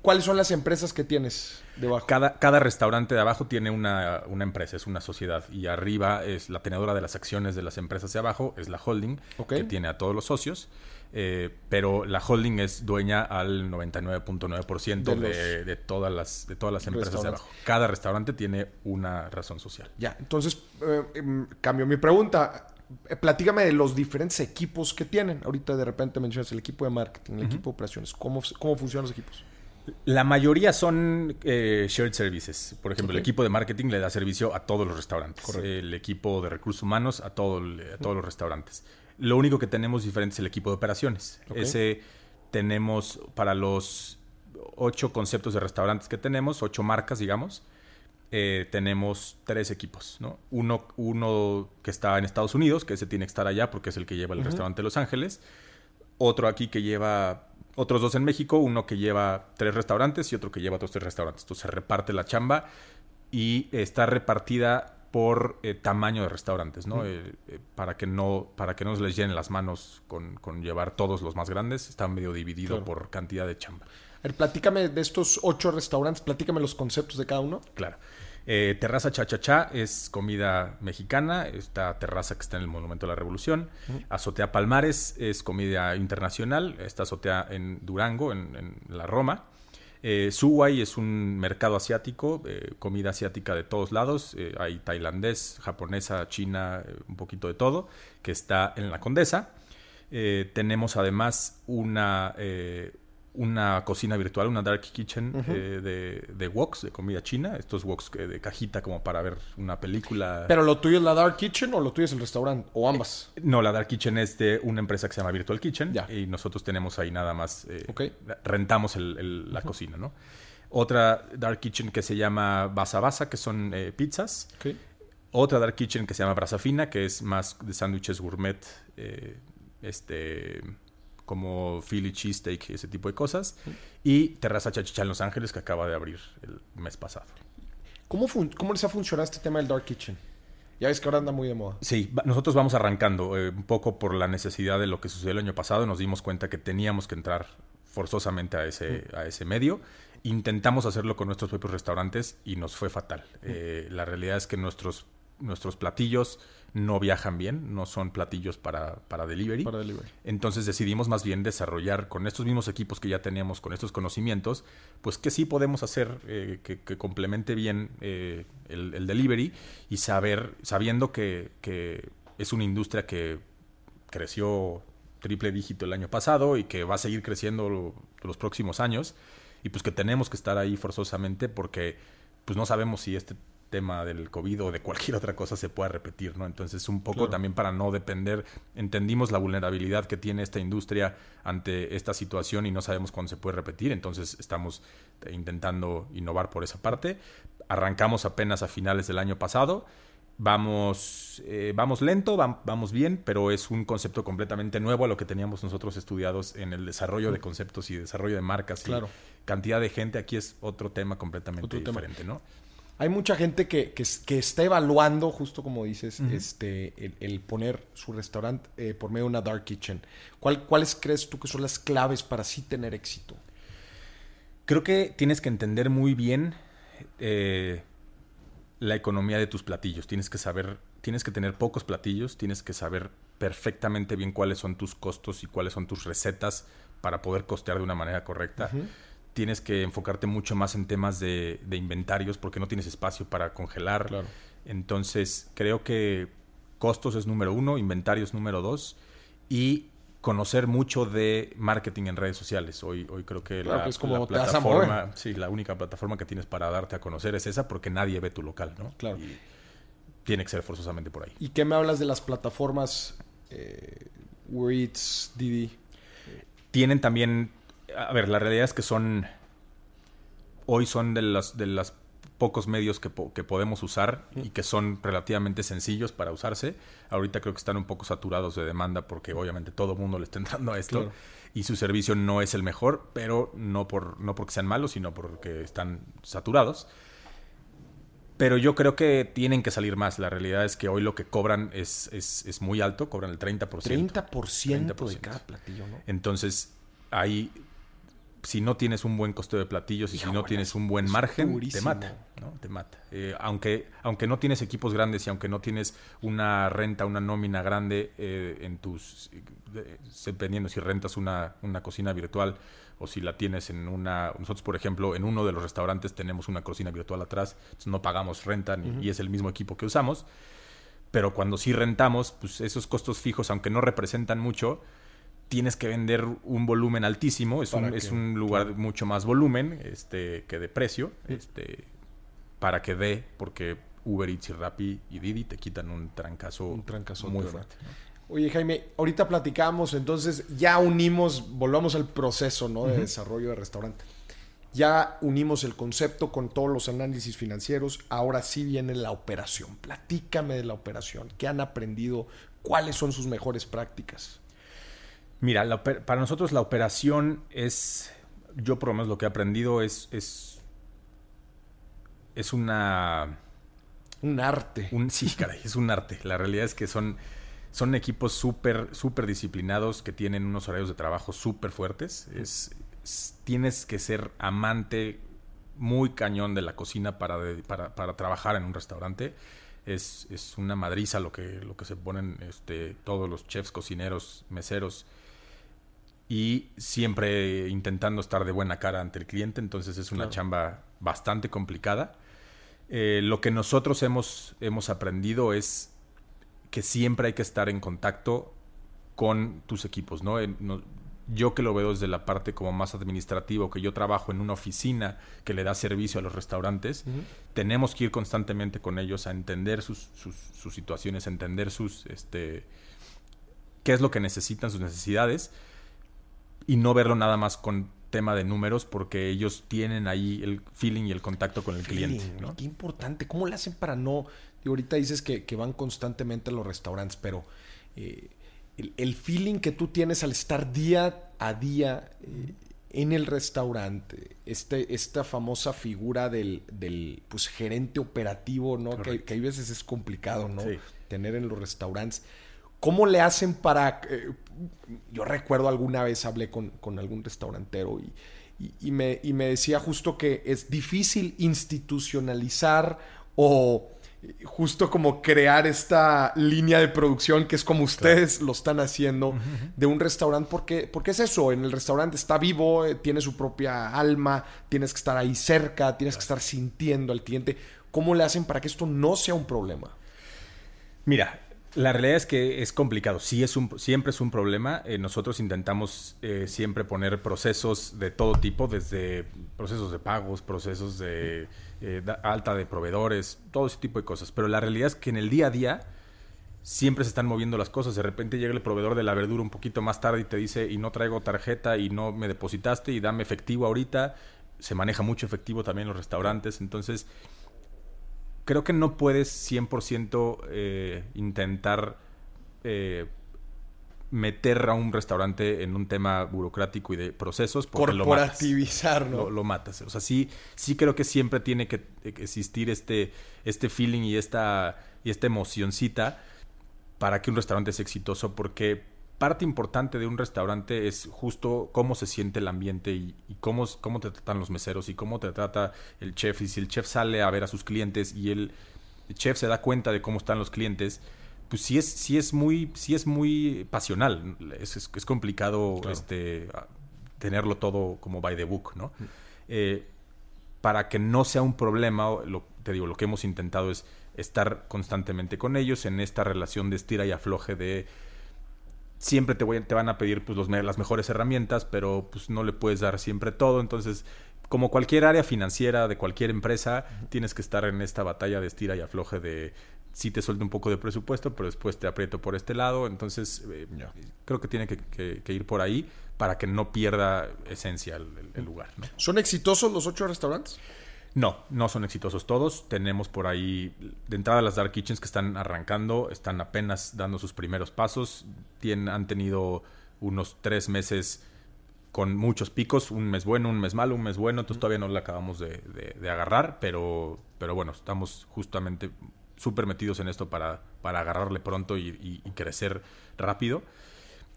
¿cuáles son las empresas que tienes debajo? Cada, cada restaurante de abajo tiene una, una empresa, es una sociedad. Y arriba es la tenedora de las acciones de las empresas de abajo, es la holding, okay, que tiene a todos los socios. Eh, pero la holding es dueña al noventa y nueve punto nueve por ciento de, de, de, todas las, de todas las empresas de abajo. Cada restaurante tiene una razón social. Ya, entonces, eh, cambio mi pregunta. Platícame de los diferentes equipos que tienen. Ahorita de repente mencionas el equipo de marketing, el uh-huh, equipo de operaciones. ¿Cómo, cómo funcionan los equipos? La mayoría son eh, shared services. Por ejemplo, okay, el equipo de marketing le da servicio a todos los restaurantes. Correcto. El equipo de recursos humanos a, todo, a todos los restaurantes. Lo único que tenemos diferente es el equipo de operaciones. Okay. Ese tenemos para los ocho conceptos de restaurantes que tenemos, ocho marcas, digamos. Eh, tenemos tres equipos, ¿no? Uno, uno que está en Estados Unidos, que ese tiene que estar allá porque es el que lleva el uh-huh, restaurante de Los Ángeles. Otro aquí que lleva... Otros dos en México, uno que lleva tres restaurantes y otro que lleva otros tres restaurantes. Entonces se reparte la chamba y está repartida por eh, tamaño de restaurantes, ¿no? Mm. Eh, eh, para que no para que no se les llenen las manos con, con llevar todos los más grandes. Está medio dividido, claro, por cantidad de chamba. A ver, platícame de estos ocho restaurantes, platícame los conceptos de cada uno. Claro. Eh, Terraza Cha Cha Chá es comida mexicana. Esta terraza que está en el Monumento de la Revolución. Uh-huh. Azotea Palmares es comida internacional. Esta azotea en Durango, en, en la Roma. Eh, Suwai es un mercado asiático, eh, comida asiática de todos lados. Eh, hay tailandés, japonesa, china, eh, un poquito de todo, que está en la Condesa. Eh, tenemos además una... Eh, una cocina virtual, una dark kitchen, uh-huh, eh, de, de woks, de comida china. Estos woks de cajita como para ver una película. ¿Pero lo tuyo es la dark kitchen o lo tuyo es el restaurante? ¿O ambas? Eh, no, la dark kitchen es de una empresa que se llama Virtual Kitchen. Ya. Y nosotros tenemos ahí nada más... Eh, okay. Rentamos el, el, la uh-huh, cocina, ¿no? Otra dark kitchen que se llama Baza Baza, que son eh, pizzas. Okay. Otra dark kitchen que se llama Brasa Fina, que es más de sándwiches gourmet, eh, este... como Philly Cheesesteak y ese tipo de cosas. Sí. Y Terraza Cha Cha Chá en Los Ángeles, que acaba de abrir el mes pasado. ¿Cómo, fun- cómo les ha funcionado este tema del Dark Kitchen? Ya ves que ahora anda muy de moda. Sí, nosotros vamos arrancando eh, un poco por la necesidad de lo que sucedió el año pasado. Nos dimos cuenta que teníamos que entrar forzosamente a ese, mm. a ese medio. Intentamos hacerlo con nuestros propios restaurantes y nos fue fatal. Mm. Eh, la realidad es que nuestros, nuestros platillos no viajan bien. No son platillos para, para, delivery. para delivery. Entonces decidimos más bien desarrollar con estos mismos equipos que ya teníamos, con estos conocimientos, pues que sí podemos hacer eh, que, que complemente bien eh, el, el delivery, y saber sabiendo que, que es una industria que creció triple dígito el año pasado y que va a seguir creciendo lo, los próximos años, y pues que tenemos que estar ahí forzosamente, porque pues no sabemos si este tema del COVID o de cualquier otra cosa se pueda repetir, ¿no? Entonces, un poco claro. también para no depender, entendimos la vulnerabilidad que tiene esta industria ante esta situación y no sabemos cuándo se puede repetir, entonces estamos intentando innovar por esa parte. Arrancamos apenas a finales del año pasado, vamos, eh, vamos lento, vam- vamos bien, pero es un concepto completamente nuevo a lo que teníamos nosotros estudiados en el desarrollo sí. de conceptos y desarrollo de marcas. Claro. Y cantidad de gente, aquí es otro tema completamente otro diferente, tema. ¿No? Hay mucha gente que, que, que está evaluando, justo como dices, uh-huh. este, el, el poner su restaurante eh, por medio de una dark kitchen. ¿Cuál, ¿Cuáles crees tú que son las claves para sí tener éxito? Creo que tienes que entender muy bien eh, la economía de tus platillos. Tienes que saber, tienes que tener pocos platillos, tienes que saber perfectamente bien cuáles son tus costos y cuáles son tus recetas para poder costear de una manera correcta. Uh-huh. Tienes que enfocarte mucho más en temas de, de inventarios, porque no tienes espacio para congelar. Claro. Entonces, creo que costos es número uno, inventarios número dos, y conocer mucho de marketing en redes sociales. Hoy, hoy creo que claro, la, pues como la plataforma, sí, la única plataforma que tienes para darte a conocer es esa, porque nadie ve tu local, ¿no? Claro. Y tiene que ser forzosamente por ahí. ¿Y qué me hablas de las plataformas eh, Uber Eats, Didi? Tienen también... A ver, la realidad es que son... Hoy son de los de las pocos medios que, po- que podemos usar y que son relativamente sencillos para usarse. Ahorita creo que están un poco saturados de demanda, porque obviamente todo mundo le está entrando a esto. Claro. Y su servicio no es el mejor, pero no, por, no porque sean malos, sino porque están saturados. Pero yo creo que tienen que salir más. La realidad es que hoy lo que cobran es, es, es muy alto. Cobran el treinta por ciento. treinta por ciento, treinta por ciento de cada platillo, ¿no? Entonces, ahí... Si no tienes un buen costo de platillos y si no tienes un buen margen, te mata, ¿no? Te mata. Eh, aunque, aunque no tienes equipos grandes y aunque no tienes una renta, una nómina grande eh, en tus... Eh, dependiendo si rentas una, una cocina virtual o si la tienes en una... Nosotros, por ejemplo, en uno de los restaurantes tenemos una cocina virtual atrás. No pagamos renta ni, uh-huh. y es el mismo equipo que usamos. Pero cuando sí rentamos, pues esos costos fijos, aunque no representan mucho... Tienes que vender un volumen altísimo. Es, un, es un lugar de mucho más volumen este, que de precio. Sí. Este, para que dé, porque Uber Eats y Rappi y Didi te quitan un trancazo, un trancazo muy fuerte. ¿No? Oye, Jaime, ahorita platicamos, entonces ya unimos, volvamos al proceso, ¿no? De uh-huh. desarrollo de restaurante. Ya unimos el concepto con todos los análisis financieros. Ahora sí viene la operación. Platícame de la operación. ¿Qué han aprendido? ¿Cuáles son sus mejores prácticas? Mira, la, para nosotros la operación es, yo por lo menos lo que he aprendido es, es, es una... Un arte. Un, sí, caray, es un arte. La realidad es que son, son equipos súper, súper disciplinados que tienen unos horarios de trabajo súper fuertes. Es, es, tienes que ser amante muy cañón de la cocina para, de, para, para trabajar en un restaurante. Es, es una madriza lo que, lo que se ponen este, todos los chefs, cocineros, meseros. Y siempre intentando estar de buena cara ante el cliente. Entonces es una claro. chamba bastante complicada. Eh, lo que nosotros hemos, hemos aprendido es que siempre hay que estar en contacto con tus equipos, ¿no? Eh, no yo que lo veo desde la parte como más administrativa, que yo trabajo en una oficina que le da servicio a los restaurantes, uh-huh. tenemos que ir constantemente con ellos a entender sus, sus, sus situaciones, a entender sus, este, qué es lo que necesitan, sus necesidades. Y no verlo nada más con tema de números, porque ellos tienen ahí el feeling y el contacto con el feeling, cliente, ¿no? Qué importante. ¿Cómo le hacen para no...? Y ahorita dices que, que van constantemente a los restaurantes, pero eh, el, el feeling que tú tienes al estar día a día eh, en el restaurante, este, esta famosa figura del, del pues, gerente operativo, ¿no? Que, que a veces es complicado, ¿no? Sí. Tener en los restaurantes. ¿Cómo le hacen para...? Eh, yo recuerdo alguna vez hablé con, con algún restaurantero y, y, y, me, y me decía justo que es difícil institucionalizar o justo como crear esta línea de producción que es como ustedes claro. lo están haciendo uh-huh. de un restaurante. Porque, porque es eso, en el restaurante está vivo, tiene su propia alma, tienes que estar ahí cerca, tienes claro. que estar sintiendo al cliente. ¿Cómo le hacen para que esto no sea un problema? Mira... La realidad es que es complicado. Sí es un, siempre es un problema. Eh, nosotros intentamos eh, siempre poner procesos de todo tipo, desde procesos de pagos, procesos de eh, alta de proveedores, todo ese tipo de cosas. Pero la realidad es que en el día a día siempre se están moviendo las cosas. De repente llega el proveedor de la verdura un poquito más tarde y te dice, y no traigo tarjeta, y no me depositaste, y dame efectivo ahorita. Se maneja mucho efectivo también en los restaurantes. Entonces... creo que no puedes cien por ciento eh, intentar eh, meter a un restaurante en un tema burocrático y de procesos. Porque corporativizar, lo matas, ¿no? Lo, lo matas. O sea, sí, sí creo que siempre tiene que existir este, este feeling y esta, y esta emocioncita para que un restaurante sea exitoso. Porque parte importante de un restaurante es justo cómo se siente el ambiente y, y cómo, cómo te tratan los meseros y cómo te trata el chef. Y si el chef sale a ver a sus clientes y el, el chef se da cuenta de cómo están los clientes, pues sí es, sí es, muy, sí es muy pasional. Es, es, es complicado claro. este, tenerlo todo como by the book, ¿no? Mm. Eh, para que no sea un problema, lo, te digo, lo que hemos intentado es estar constantemente con ellos en esta relación de estira y afloje de... Siempre te, voy, te van a pedir pues, los, las mejores herramientas, pero pues, no le puedes dar siempre todo. Entonces, como cualquier área financiera de cualquier empresa, uh-huh. tienes que estar en esta batalla de estira y afloje de... Sí te suelto un poco de presupuesto, pero después te aprieto por este lado. Entonces, eh, yeah. creo que tiene que, que, que ir por ahí para que no pierda esencia el, el, el lugar, ¿no? ¿Son exitosos los ocho restaurantes? No, no son exitosos todos. Tenemos por ahí, de entrada, las Dark Kitchens que están arrancando, están apenas dando sus primeros pasos. Tien, han tenido unos tres meses con muchos picos, un mes bueno, un mes malo, un mes bueno. Entonces todavía no la acabamos de, de, de agarrar, pero, pero bueno, estamos justamente súper metidos en esto para, para agarrarle pronto y, y, y crecer rápido.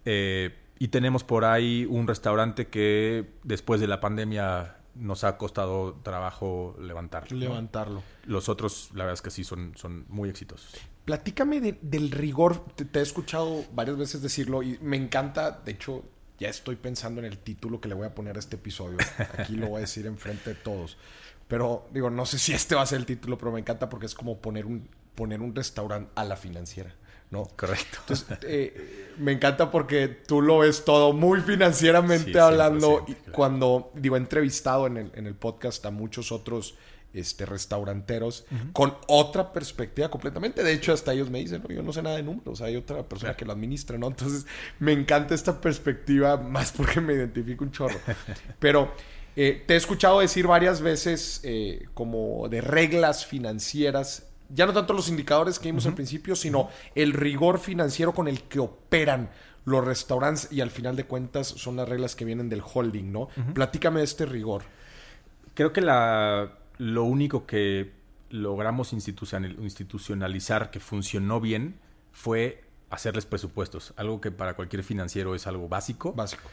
Eh, y tenemos por ahí un restaurante que después de la pandemia... nos ha costado trabajo levantarlo. Levantarlo. ¿No? Los otros, la verdad es que sí, son, son muy exitosos. Platícame de, del rigor. Te, te he escuchado varias veces decirlo y me encanta. De hecho, ya estoy pensando en el título que le voy a poner a este episodio. Aquí lo voy a decir enfrente de todos. Pero, digo, no sé si este va a ser el título, pero me encanta porque es como poner un, poner un restaurante a la financiera. No, correcto. Entonces, eh, me encanta porque tú lo ves todo muy financieramente sí, hablando. Y claro. Cuando digo, he entrevistado en el, en el podcast a muchos otros este, restauranteros uh-huh. con otra perspectiva completamente. De hecho, hasta ellos me dicen, no, yo no sé nada de números, hay otra persona claro. que lo administra, ¿no? Entonces, me encanta esta perspectiva más porque me identifico un chorro. Pero eh, te he escuchado decir varias veces eh, como de reglas financieras. Ya no tanto los indicadores que vimos uh-huh. al principio, sino uh-huh. el rigor financiero con el que operan los restaurantes y al final de cuentas son las reglas que vienen del holding, ¿no? Uh-huh. Platícame de este rigor. Creo que la, lo único que logramos institucionalizar que funcionó bien fue hacerles presupuestos. Algo que para cualquier financiero es algo básico. Básico.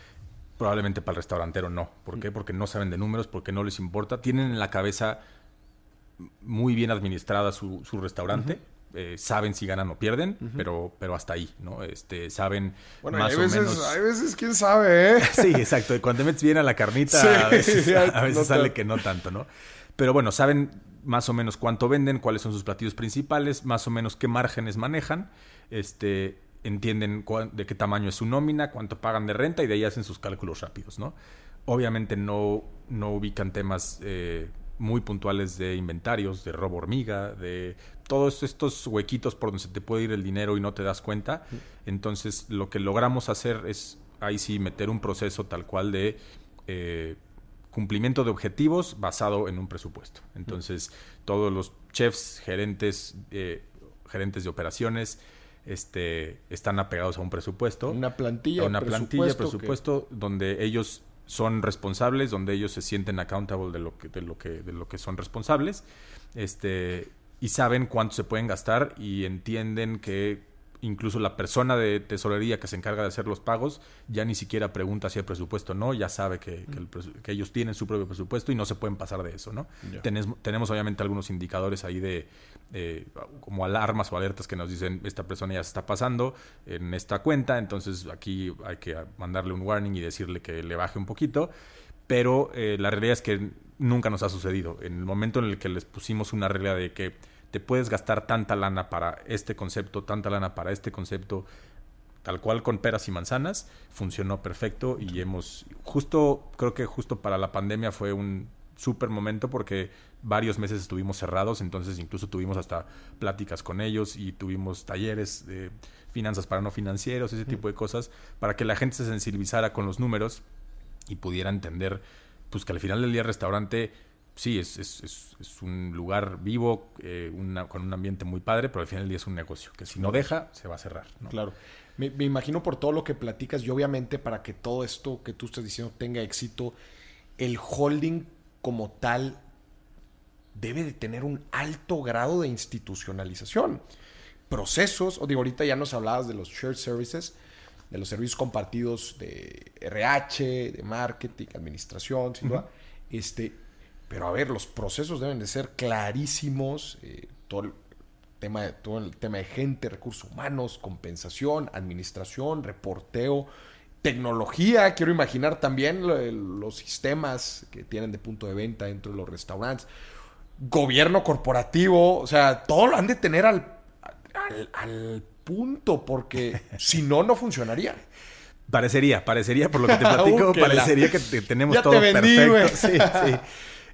Probablemente para el restaurantero no. ¿Por qué? Porque no saben de números, porque no les importa. Tienen en la cabeza... muy bien administrada su, su restaurante. Uh-huh. Eh, saben si ganan o pierden, uh-huh. pero, pero hasta ahí, ¿no? Este, saben bueno, más hay veces, o menos... hay veces, ¿quién sabe, eh? Sí, exacto. Cuando te metes bien a la carnita, sí, a veces, a veces no sale que no tanto, ¿no? Pero bueno, saben más o menos cuánto venden, cuáles son sus platillos principales, más o menos qué márgenes manejan, este, entienden cu- de qué tamaño es su nómina, cuánto pagan de renta y de ahí hacen sus cálculos rápidos, ¿no? Obviamente no, no ubican temas... Eh, muy puntuales de inventarios, de robo hormiga, de todos estos huequitos por donde se te puede ir el dinero y no te das cuenta. Entonces, lo que logramos hacer es, ahí sí, meter un proceso tal cual de eh, cumplimiento de objetivos basado en un presupuesto. Entonces, todos los chefs, gerentes, eh, gerentes de operaciones, este, están apegados a un presupuesto. Una plantilla. A una plantilla, presupuesto, que... donde ellos son responsables, donde ellos se sienten accountable de lo que, de lo que, de lo que son responsables, este, y saben cuánto se pueden gastar y entienden que incluso la persona de tesorería que se encarga de hacer los pagos ya ni siquiera pregunta si el presupuesto o no, ya sabe que, que, el presu- que ellos tienen su propio presupuesto y no se pueden pasar de eso, ¿no? Yeah. Tenés, tenemos obviamente algunos indicadores ahí de, eh, como alarmas o alertas que nos dicen esta persona ya se está pasando en esta cuenta, entonces aquí hay que mandarle un warning y decirle que le baje un poquito, pero eh, la realidad es que nunca nos ha sucedido. En el momento en el que les pusimos una regla de que te puedes gastar tanta lana para este concepto, tanta lana para este concepto, tal cual con peras y manzanas, funcionó perfecto y hemos... Justo, creo que justo para la pandemia fue un súper momento porque varios meses estuvimos cerrados, entonces incluso tuvimos hasta pláticas con ellos y tuvimos talleres de finanzas para no financieros, ese tipo de cosas, para que la gente se sensibilizara con los números y pudiera entender pues que al final del día el restaurante... Sí, es, es, es, es un lugar vivo, eh, una, con un ambiente muy padre, pero al final del día es un negocio que si no deja, se va a cerrar, ¿no? Claro. Me, me imagino por todo lo que platicas, y obviamente para que todo esto que tú estás diciendo tenga éxito, el holding como tal debe de tener un alto grado de institucionalización. Procesos, o digo, ahorita ya nos hablabas de los shared services, de los servicios compartidos de R H, de marketing, administración, sin duda. Uh-huh. Este... Pero a ver, los procesos deben de ser clarísimos, eh, todo, el tema de, todo el tema de gente, recursos humanos, compensación, administración, reporteo, tecnología. Quiero imaginar también lo, los sistemas que tienen de punto de venta dentro de los restaurantes, gobierno corporativo, o sea, todo lo han de tener al, al, al punto porque si no, no funcionaría. Parecería, parecería, por lo que te platico, uh, que parecería la... que te, tenemos ya todo te vendí, perfecto. Wey. Sí, sí.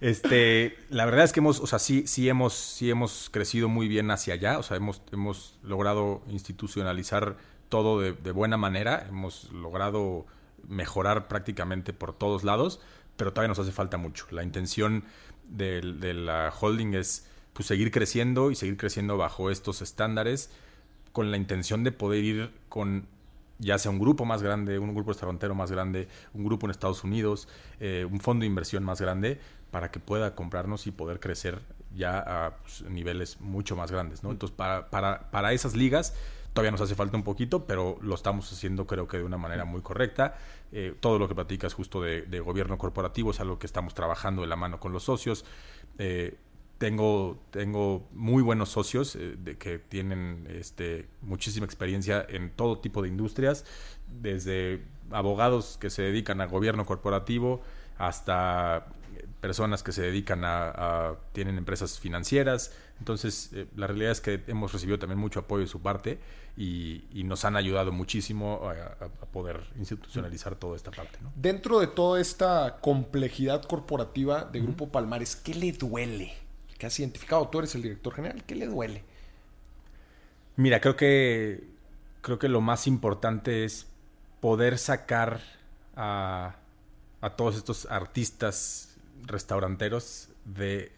Este, la verdad es que hemos, o sea, sí, sí hemos, sí hemos crecido muy bien hacia allá. O sea, hemos, hemos logrado institucionalizar todo de, de buena manera. Hemos logrado mejorar prácticamente por todos lados, pero todavía nos hace falta mucho. La intención de, de la holding es pues, seguir creciendo y seguir creciendo bajo estos estándares con la intención de poder ir con... ya sea un grupo más grande, un grupo restaurantero más grande, un grupo en Estados Unidos, eh, un fondo de inversión más grande, para que pueda comprarnos y poder crecer ya a pues, niveles mucho más grandes, ¿no? Entonces, para, para, para esas ligas todavía nos hace falta un poquito, pero lo estamos haciendo creo que de una manera muy correcta. Eh, todo lo que platicas justo de, de gobierno corporativo es algo que estamos trabajando de la mano con los socios. Eh, Tengo, tengo muy buenos socios eh, de, que tienen este, muchísima experiencia en todo tipo de industrias, desde abogados que se dedican a gobierno corporativo hasta personas que se dedican a... a tienen empresas financieras. Entonces, eh, la realidad es que hemos recibido también mucho apoyo de su parte y, y nos han ayudado muchísimo a, a poder institucionalizar toda esta parte, ¿no? Dentro de toda esta complejidad corporativa de Grupo uh-huh. Palmares, ¿qué le duele? ¿Qué has identificado? Tú eres el director general. ¿Qué le duele? Mira, creo que, creo que lo más importante es poder sacar a, a todos estos artistas restauranteros de,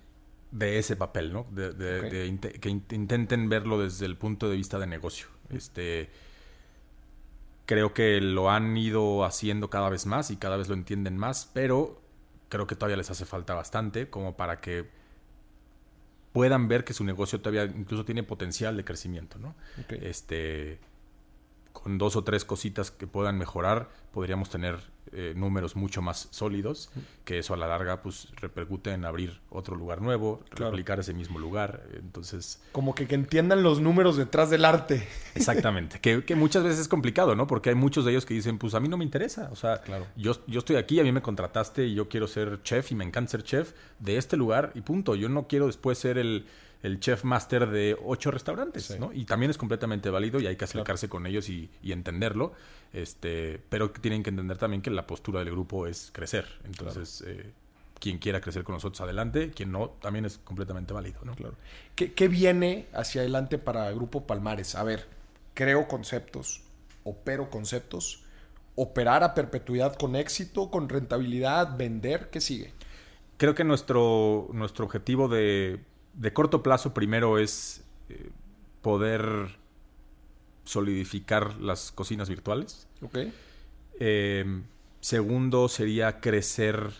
de ese papel, ¿no? De, de, okay. de, de, que in, intenten verlo desde el punto de vista de negocio. Este, creo que lo han ido haciendo cada vez más y cada vez lo entienden más, pero creo que todavía les hace falta bastante como para que puedan ver que su negocio todavía incluso tiene potencial de crecimiento, ¿no? Okay. Este, con dos o tres cositas que puedan mejorar, podríamos tener eh, números mucho más sólidos, que eso a la larga pues repercute en abrir otro lugar nuevo, claro. replicar ese mismo lugar. Entonces, como que, que entiendan los números detrás del arte. Exactamente. que, que muchas veces es complicado, ¿no? Porque hay muchos de ellos que dicen, pues a mí no me interesa. O sea, claro. yo, yo estoy aquí, a mí me contrataste y yo quiero ser chef y me encanta ser chef de este lugar y punto. Yo no quiero después ser el... el chef master de ocho restaurantes, sí. ¿no? Y también es completamente válido y hay que acercarse claro. con ellos y, y entenderlo. Este, pero tienen que entender también que la postura del grupo es crecer. Entonces, claro. eh, quien quiera crecer con nosotros, adelante. Quien no, también es completamente válido, ¿no? Claro. ¿Qué, qué viene hacia adelante para Grupo Palmares? A ver, creo conceptos, opero conceptos, operar a perpetuidad con éxito, con rentabilidad, vender, ¿qué sigue? Creo que nuestro, nuestro objetivo de... de corto plazo primero es eh, poder solidificar las cocinas virtuales. Ok. Eh, segundo sería crecer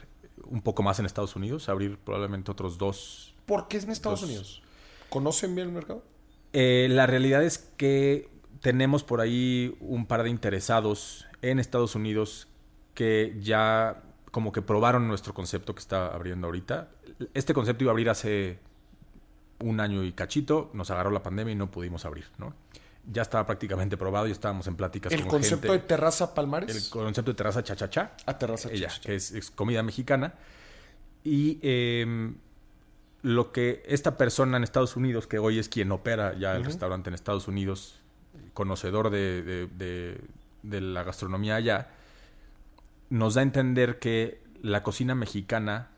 un poco más en Estados Unidos, abrir probablemente otros dos. ¿Por qué es en Estados dos. Unidos? ¿Conocen bien el mercado? Eh, la realidad es que tenemos por ahí un par de interesados en Estados Unidos que ya como que probaron nuestro concepto que está abriendo ahorita. Este concepto iba a abrir hace un año y cachito, nos agarró la pandemia y no pudimos abrir, ¿no? Ya estaba prácticamente probado y estábamos en pláticas con gente. ¿El concepto de Terraza Palmares? El concepto de Terraza Cha Cha Chá. Ah, Terraza Cha Cha Chá. Que es, es comida mexicana. Y eh, lo que esta persona en Estados Unidos, que hoy es quien opera ya el uh-huh. restaurante en Estados Unidos, conocedor de, de, de, de la gastronomía allá, nos da a entender que la cocina mexicana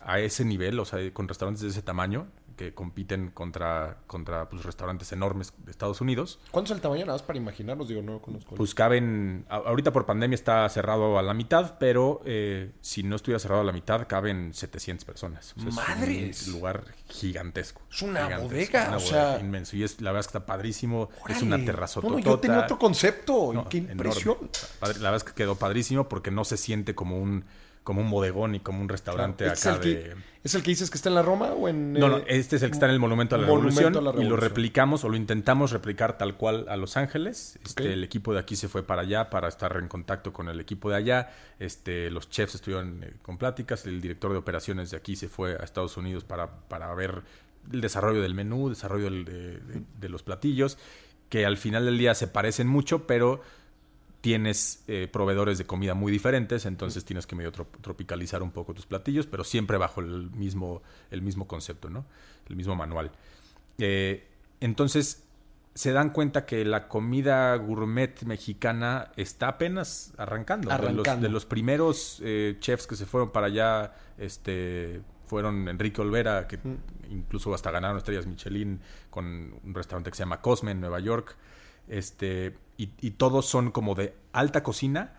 a ese nivel, o sea, con restaurantes de ese tamaño, que compiten contra, contra pues, restaurantes enormes de Estados Unidos. ¿Cuánto es el tamaño? Nada más para imaginarnos, digo, no conozco. Pues caben, ahorita por pandemia está cerrado a la mitad, pero eh, si no estuviera cerrado a la mitad, caben setecientas personas. O sea, ¡madres! Es un lugar gigantesco. Es una gigantesco, bodega, una o bodega sea... inmenso. Y es, la verdad es que está padrísimo. ¡Órale! Es una terrazototota. Bueno, yo tenía otro concepto. No, ¡qué impresión! Enorme. La verdad es que quedó padrísimo porque no se siente como un... como un bodegón y como un restaurante claro. acá ¿Este es de... Que, ¿es el que dices que está en la Roma o en...? No, eh, no, este es el que está en el Monumento a la, Monumento Revolución, a la Revolución y lo replicamos o lo intentamos replicar tal cual a Los Ángeles. Este, okay. El equipo de aquí se fue para allá para estar en contacto con el equipo de allá. Este, los chefs estuvieron eh, con pláticas. El director de operaciones de aquí se fue a Estados Unidos para, para ver el desarrollo del menú, desarrollo del, de, de, de los platillos, que al final del día se parecen mucho, pero... Tienes eh, proveedores de comida muy diferentes, entonces tienes que medio trop- tropicalizar un poco tus platillos, pero siempre bajo el mismo, el mismo concepto, ¿no? El mismo manual. Eh, entonces, se dan cuenta que la comida gourmet mexicana está apenas arrancando. arrancando. De los, de los primeros eh, chefs que se fueron para allá, este... fueron Enrique Olvera, que mm. incluso hasta ganaron estrellas Michelin con un restaurante que se llama Cosme en Nueva York. Este, y, y todos son como de alta cocina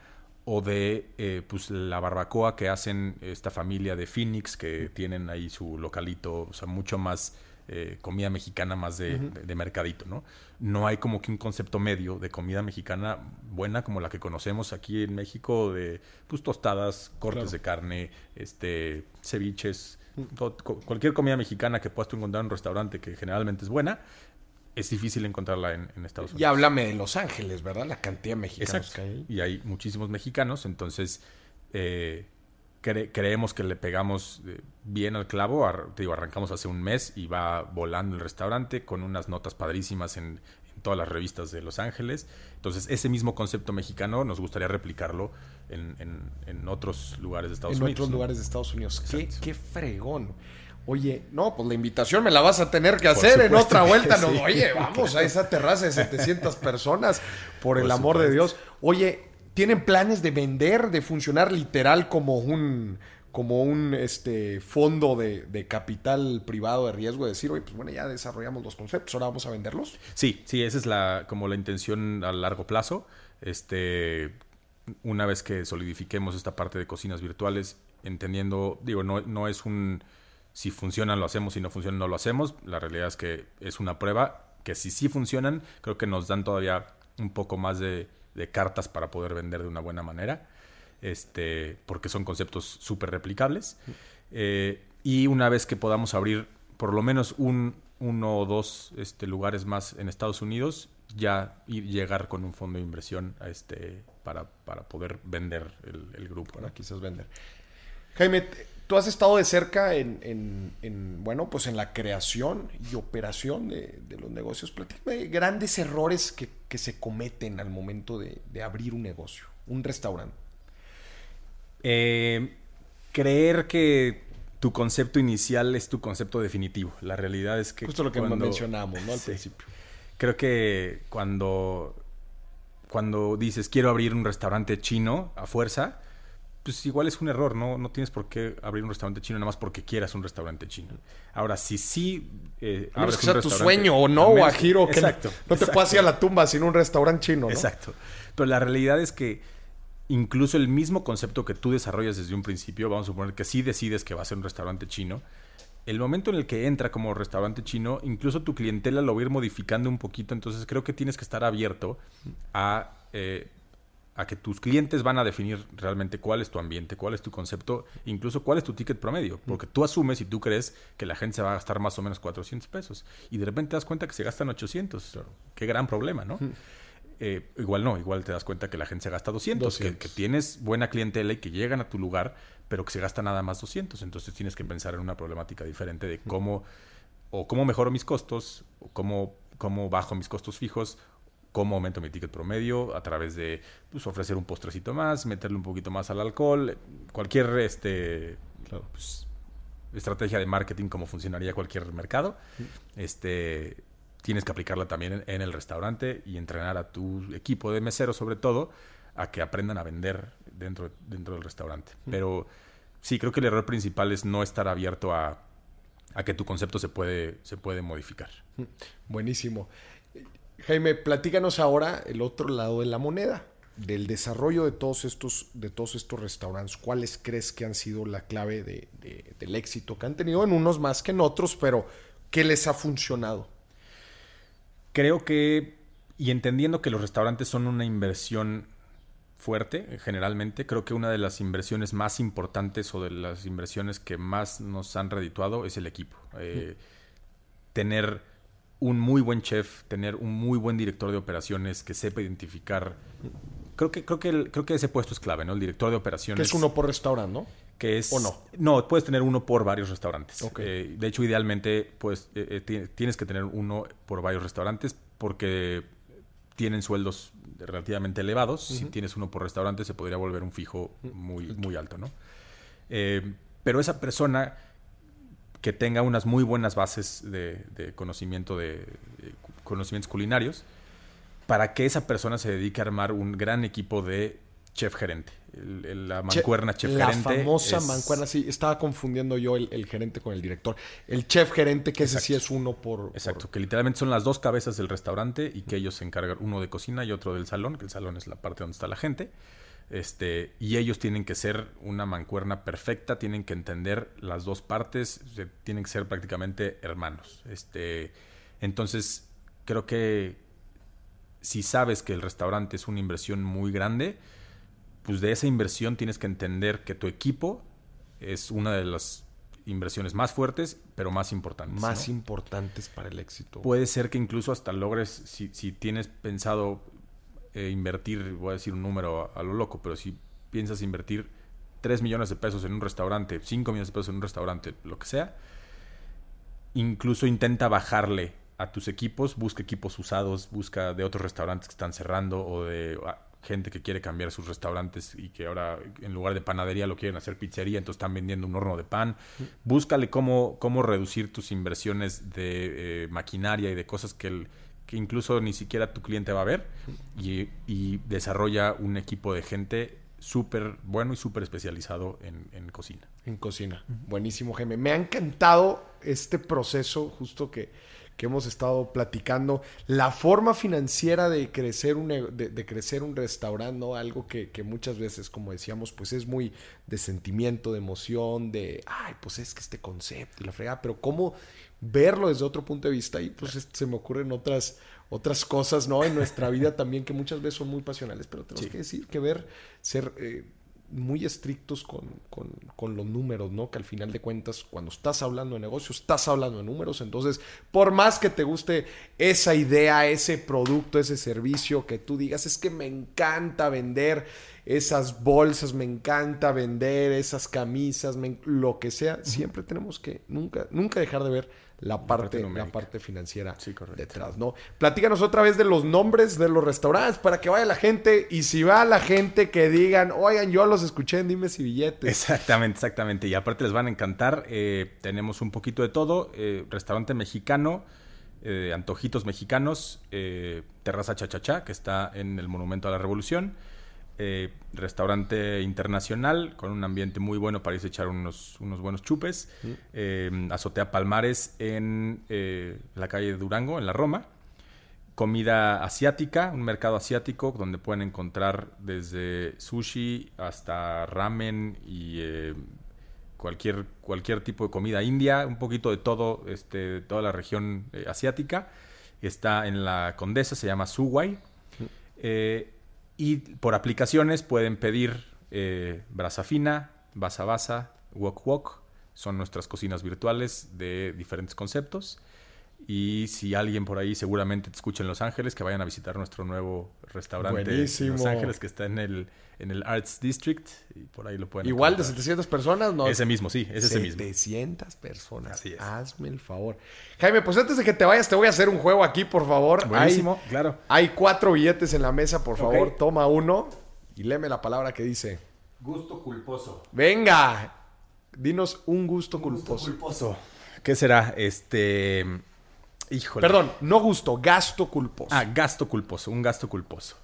o de eh, pues la barbacoa que hacen esta familia de Phoenix que uh-huh. tienen ahí su localito, o sea, mucho más eh, comida mexicana más de, uh-huh. de, de mercadito, ¿no? No hay como que un concepto medio de comida mexicana buena como la que conocemos aquí en México de pues tostadas, cortes claro. de carne, este, ceviches, uh-huh. todo, cualquier comida mexicana que puedas tú encontrar en un restaurante que generalmente es buena. Es difícil encontrarla en, en Estados Unidos. Y háblame de Los Ángeles, ¿verdad? La cantidad de mexicanos Exacto. que hay. Y hay muchísimos mexicanos. Entonces, eh, cre- creemos que le pegamos eh, bien al clavo. Ar- te digo, arrancamos hace un mes y va volando el restaurante con unas notas padrísimas en, en todas las revistas de Los Ángeles. Entonces, ese mismo concepto mexicano nos gustaría replicarlo en, en, en otros lugares de Estados en Unidos. En otros ¿no? lugares de Estados Unidos. Qué, qué fregón. Oye, no, pues la invitación me la vas a tener que por hacer en otra vuelta. No, sí. Oye, vamos a esa terraza de setecientas personas, por, por el amor supuesto. De Dios. Oye, ¿tienen planes de vender, de funcionar literal como un, como un este, fondo de, de capital privado de riesgo? De decir, oye, pues bueno, ya desarrollamos los conceptos, ahora vamos a venderlos. Sí, sí, esa es la como la intención a largo plazo. Este, una vez que solidifiquemos esta parte de cocinas virtuales, entendiendo, digo, no, no es un... Si funcionan, lo hacemos. Si no funcionan, no lo hacemos. La realidad es que es una prueba que si sí funcionan, creo que nos dan todavía un poco más de, de cartas para poder vender de una buena manera. Este, porque son conceptos súper replicables. Eh, y una vez que podamos abrir por lo menos un, uno o dos este, lugares más en Estados Unidos, ya ir, llegar con un fondo de inversión a este, para, para poder vender el, el grupo. Para ¿no? quizás vender. Jaime... Te... Tú has estado de cerca en, en, en, bueno, pues en la creación y operación de, de los negocios. Platícame de grandes errores que, que se cometen al momento de, de abrir un negocio, un restaurante. Eh, creer que tu concepto inicial es tu concepto definitivo. La realidad es que... Justo lo que cuando... mencionamos, ¿no? Al sí. principio. Creo que cuando, cuando dices quiero abrir un restaurante chino a fuerza... Pues igual es un error, ¿no? No tienes por qué abrir un restaurante chino nada más porque quieras un restaurante chino. Ahora, si sí... Eh, abres que sea un tu sueño o no, o a giro. Exacto. Que no, no exacto. te puedas ir a la tumba sin un restaurante chino, ¿no? Exacto. Pero la realidad es que incluso el mismo concepto que tú desarrollas desde un principio, vamos a suponer que sí decides que va a ser un restaurante chino, el momento en el que entra como restaurante chino, incluso tu clientela lo va a ir modificando un poquito. Entonces creo que tienes que estar abierto a, eh, a que tus clientes van a definir realmente cuál es tu ambiente, cuál es tu concepto, incluso cuál es tu ticket promedio. Porque tú asumes y tú crees que la gente se va a gastar más o menos cuatrocientos pesos. Y de repente te das cuenta que se gastan ochocientos. Claro. Qué gran problema, ¿no? Mm. Eh, igual no, igual te das cuenta que la gente se gasta doscientos, doscientos. Que, que tienes buena clientela y que llegan a tu lugar, pero que se gasta nada más doscientos. Entonces tienes que pensar en una problemática diferente de cómo, o cómo mejoro mis costos, o cómo, cómo bajo mis costos fijos, cómo aumento mi ticket promedio a través de, pues, ofrecer un postrecito más, meterle un poquito más al alcohol, cualquier este, claro, pues, estrategia de marketing, como funcionaría cualquier mercado. Sí. Este... Tienes que aplicarla también en el restaurante y entrenar a tu equipo de meseros, sobre todo, a que aprendan a vender dentro, dentro del restaurante. Mm. Pero sí, creo que el error principal es no estar abierto a, a que tu concepto se puede, se puede modificar. Mm. Buenísimo. Jaime, platícanos ahora el otro lado de la moneda, del desarrollo de todos estos, de todos estos restaurantes. ¿Cuáles crees que han sido la clave de, de, del éxito que han tenido? En unos más que en otros, pero ¿qué les ha funcionado? Creo que, y entendiendo que los restaurantes son una inversión fuerte, generalmente, creo que una de las inversiones más importantes o de las inversiones que más nos han redituado es el equipo. Eh, mm. Tener un muy buen chef, tener un muy buen director de operaciones que sepa identificar. Creo que, creo que, el, creo que ese puesto es clave, ¿no? El director de operaciones. Que es uno por restaurante, ¿no? Que es, ¿o no? No, puedes tener uno por varios restaurantes. Okay. Eh, de hecho, idealmente, pues, eh, t- tienes que tener uno por varios restaurantes porque tienen sueldos relativamente elevados. Uh-huh. Si tienes uno por restaurante, se podría volver un fijo muy, muy alto, ¿no? Eh, pero esa persona que tenga unas muy buenas bases de, de conocimiento de, de conocimientos culinarios, para que esa persona se dedique a armar un gran equipo de chef gerente. El, el, la mancuerna chef, chef la gerente. La famosa es... mancuerna, sí. Estaba confundiendo yo el, el gerente con el director. El chef gerente, que exacto, ese sí es uno por... Exacto, por... que literalmente son las dos cabezas del restaurante y que ellos se encargan, uno de cocina y otro del salón, que el salón es la parte donde está la gente. Este, y ellos tienen que ser una mancuerna perfecta, tienen que entender las dos partes, tienen que ser prácticamente hermanos. Este, entonces, creo que si sabes que el restaurante es una inversión muy grande, pues de esa inversión tienes que entender que tu equipo es una de las inversiones más fuertes, pero más importantes. Más, ¿no?, importantes para el éxito. Puede ser que incluso hasta logres, si, si tienes pensado eh, invertir, voy a decir un número a, a lo loco, pero si piensas invertir tres millones de pesos en un restaurante, cinco millones de pesos en un restaurante, lo que sea, incluso intenta bajarle a tus equipos, busca equipos usados, busca de otros restaurantes que están cerrando o de... gente que quiere cambiar sus restaurantes y que ahora en lugar de panadería lo quieren hacer pizzería, entonces están vendiendo un horno de pan. Sí. Búscale cómo, cómo reducir tus inversiones de eh, maquinaria y de cosas que, el, que incluso ni siquiera tu cliente va a ver. Sí. y, y desarrolla un equipo de gente súper bueno y súper especializado en, en cocina. En cocina. Uh-huh. Buenísimo, Jaime. Me ha encantado este proceso justo que... que hemos estado platicando, la forma financiera de crecer un, de, de crecer un restaurante, ¿no? Algo que, que muchas veces, como decíamos, pues es muy de sentimiento, de emoción, de, ay, pues es que este concepto y la fregada, pero cómo verlo desde otro punto de vista y pues se me ocurren otras, otras cosas, ¿no? En nuestra vida también que muchas veces son muy pasionales, pero tenemos sí. que decir que ver, ser... Eh, muy estrictos con, con, con los números, ¿no? Que al final de cuentas, cuando estás hablando de negocios, estás hablando de números. Entonces, por más que te guste esa idea, ese producto, ese servicio, que tú digas, es que me encanta vender esas bolsas, me encanta vender esas camisas, me, lo que sea, siempre tenemos que nunca, nunca dejar de ver la parte, la parte, la parte financiera sí, detrás, ¿no? Platícanos otra vez de los nombres de los restaurantes para que vaya la gente y si va la gente que digan, oigan, yo los escuché en Dimes y Billetes. Exactamente, exactamente. Y aparte les van a encantar. Eh, tenemos un poquito de todo. Eh, restaurante mexicano, eh, antojitos mexicanos, eh, Terraza Cha Cha Chá, que está en el Monumento a la Revolución. Eh, restaurante internacional con un ambiente muy bueno para irse a echar unos, unos buenos chupes. Sí. Eh, Azotea Palmares en eh, la calle de Durango, en la Roma. Comida asiática, un mercado asiático donde pueden encontrar desde sushi hasta ramen y eh, cualquier, cualquier tipo de comida india, un poquito de todo, este, toda la región eh, asiática. Está en la Condesa, se llama Suwai. Sí. Eh, y por aplicaciones pueden pedir eh, Brasa Fina, Baza Baza, Wok Wok. Son nuestras cocinas virtuales de diferentes conceptos. Y si alguien por ahí seguramente te escucha en Los Ángeles, que vayan a visitar nuestro nuevo restaurante. Buenísimo. En Los Ángeles, que está en el, en el Arts District. Y por ahí lo pueden igual encontrar. De setecientas personas, ¿no? Ese mismo, sí, es ese mismo. setecientas personas. Así es. Hazme el favor. Jaime, pues antes de que te vayas, te voy a hacer un juego aquí, por favor. Buenísimo, hay, claro. Hay cuatro billetes en la mesa, por favor. Okay. Toma uno y léeme la palabra que dice. Gusto culposo. Venga, dinos un gusto un culposo. Gusto culposo. ¿Qué será? Este... Híjole. Perdón, no gusto, gasto culposo. Ah, gasto culposo, un gasto culposo.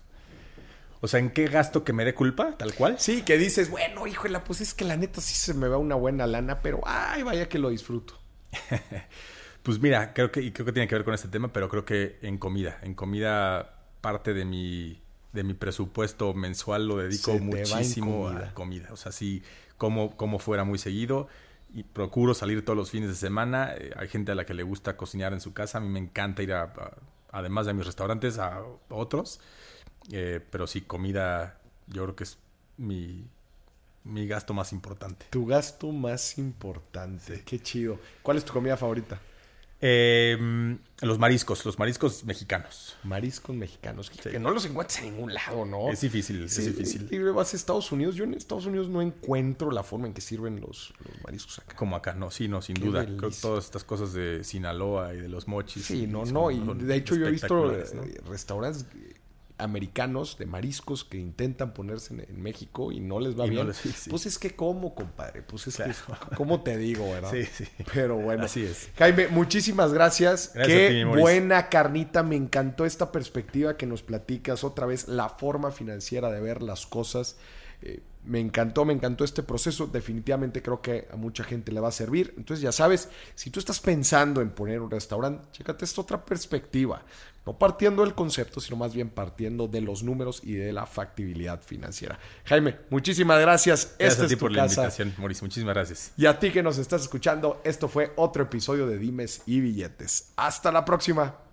O sea, ¿en qué gasto que me dé culpa? Tal cual. Sí, que dices, bueno, híjole, pues es que la neta sí se me va una buena lana, pero ay, vaya que lo disfruto. Pues mira, creo que, y creo que tiene que ver con este tema, pero creo que en comida. En comida, parte de mi, de mi presupuesto mensual lo dedico muchísimo a comida. O sea, sí, como, como fuera muy seguido. Y procuro salir todos los fines de semana. Eh, hay gente a la que le gusta cocinar en su casa. A mí me encanta ir, a, a, además de mis restaurantes, a otros. Eh, pero sí, comida yo creo que es mi, mi gasto más importante. Tu gasto más importante. Sí. Qué chido. ¿Cuál es tu comida favorita? Eh, los mariscos. Los mariscos mexicanos. Mariscos mexicanos. Que, sí. que no los encuentras en ningún lado, ¿no? Es difícil, sí, es difícil. Y vas a Estados Unidos. Yo en Estados Unidos no encuentro la forma en que sirven los, los mariscos acá. Como acá, no. Sí, no, sin Qué duda. Delicia. Creo que todas estas cosas de Sinaloa y de los mochis. Sí, no, no. Y de hecho yo he visto ¿no? restaurantes americanos de mariscos que intentan ponerse en, en México y no les va y bien. No les, sí, sí. Pues es que ¿cómo, compadre? Pues es claro. que ¿cómo te digo, verdad? Sí, sí. Pero bueno. Así es. Jaime, muchísimas gracias. gracias Qué ti, buena carnita. Me encantó esta perspectiva que nos platicas. Otra vez, la forma financiera de ver las cosas. Eh, me encantó, me encantó este proceso. Definitivamente creo que a mucha gente le va a servir. Entonces, ya sabes, si tú estás pensando en poner un restaurante, chécate esta otra perspectiva. No partiendo del concepto, sino más bien partiendo de los números y de la factibilidad financiera. Jaime, muchísimas gracias. Gracias este a ti por la casa. invitación, Moris. Muchísimas gracias. Y a ti que nos estás escuchando, esto fue otro episodio de Dimes y Billetes. Hasta la próxima.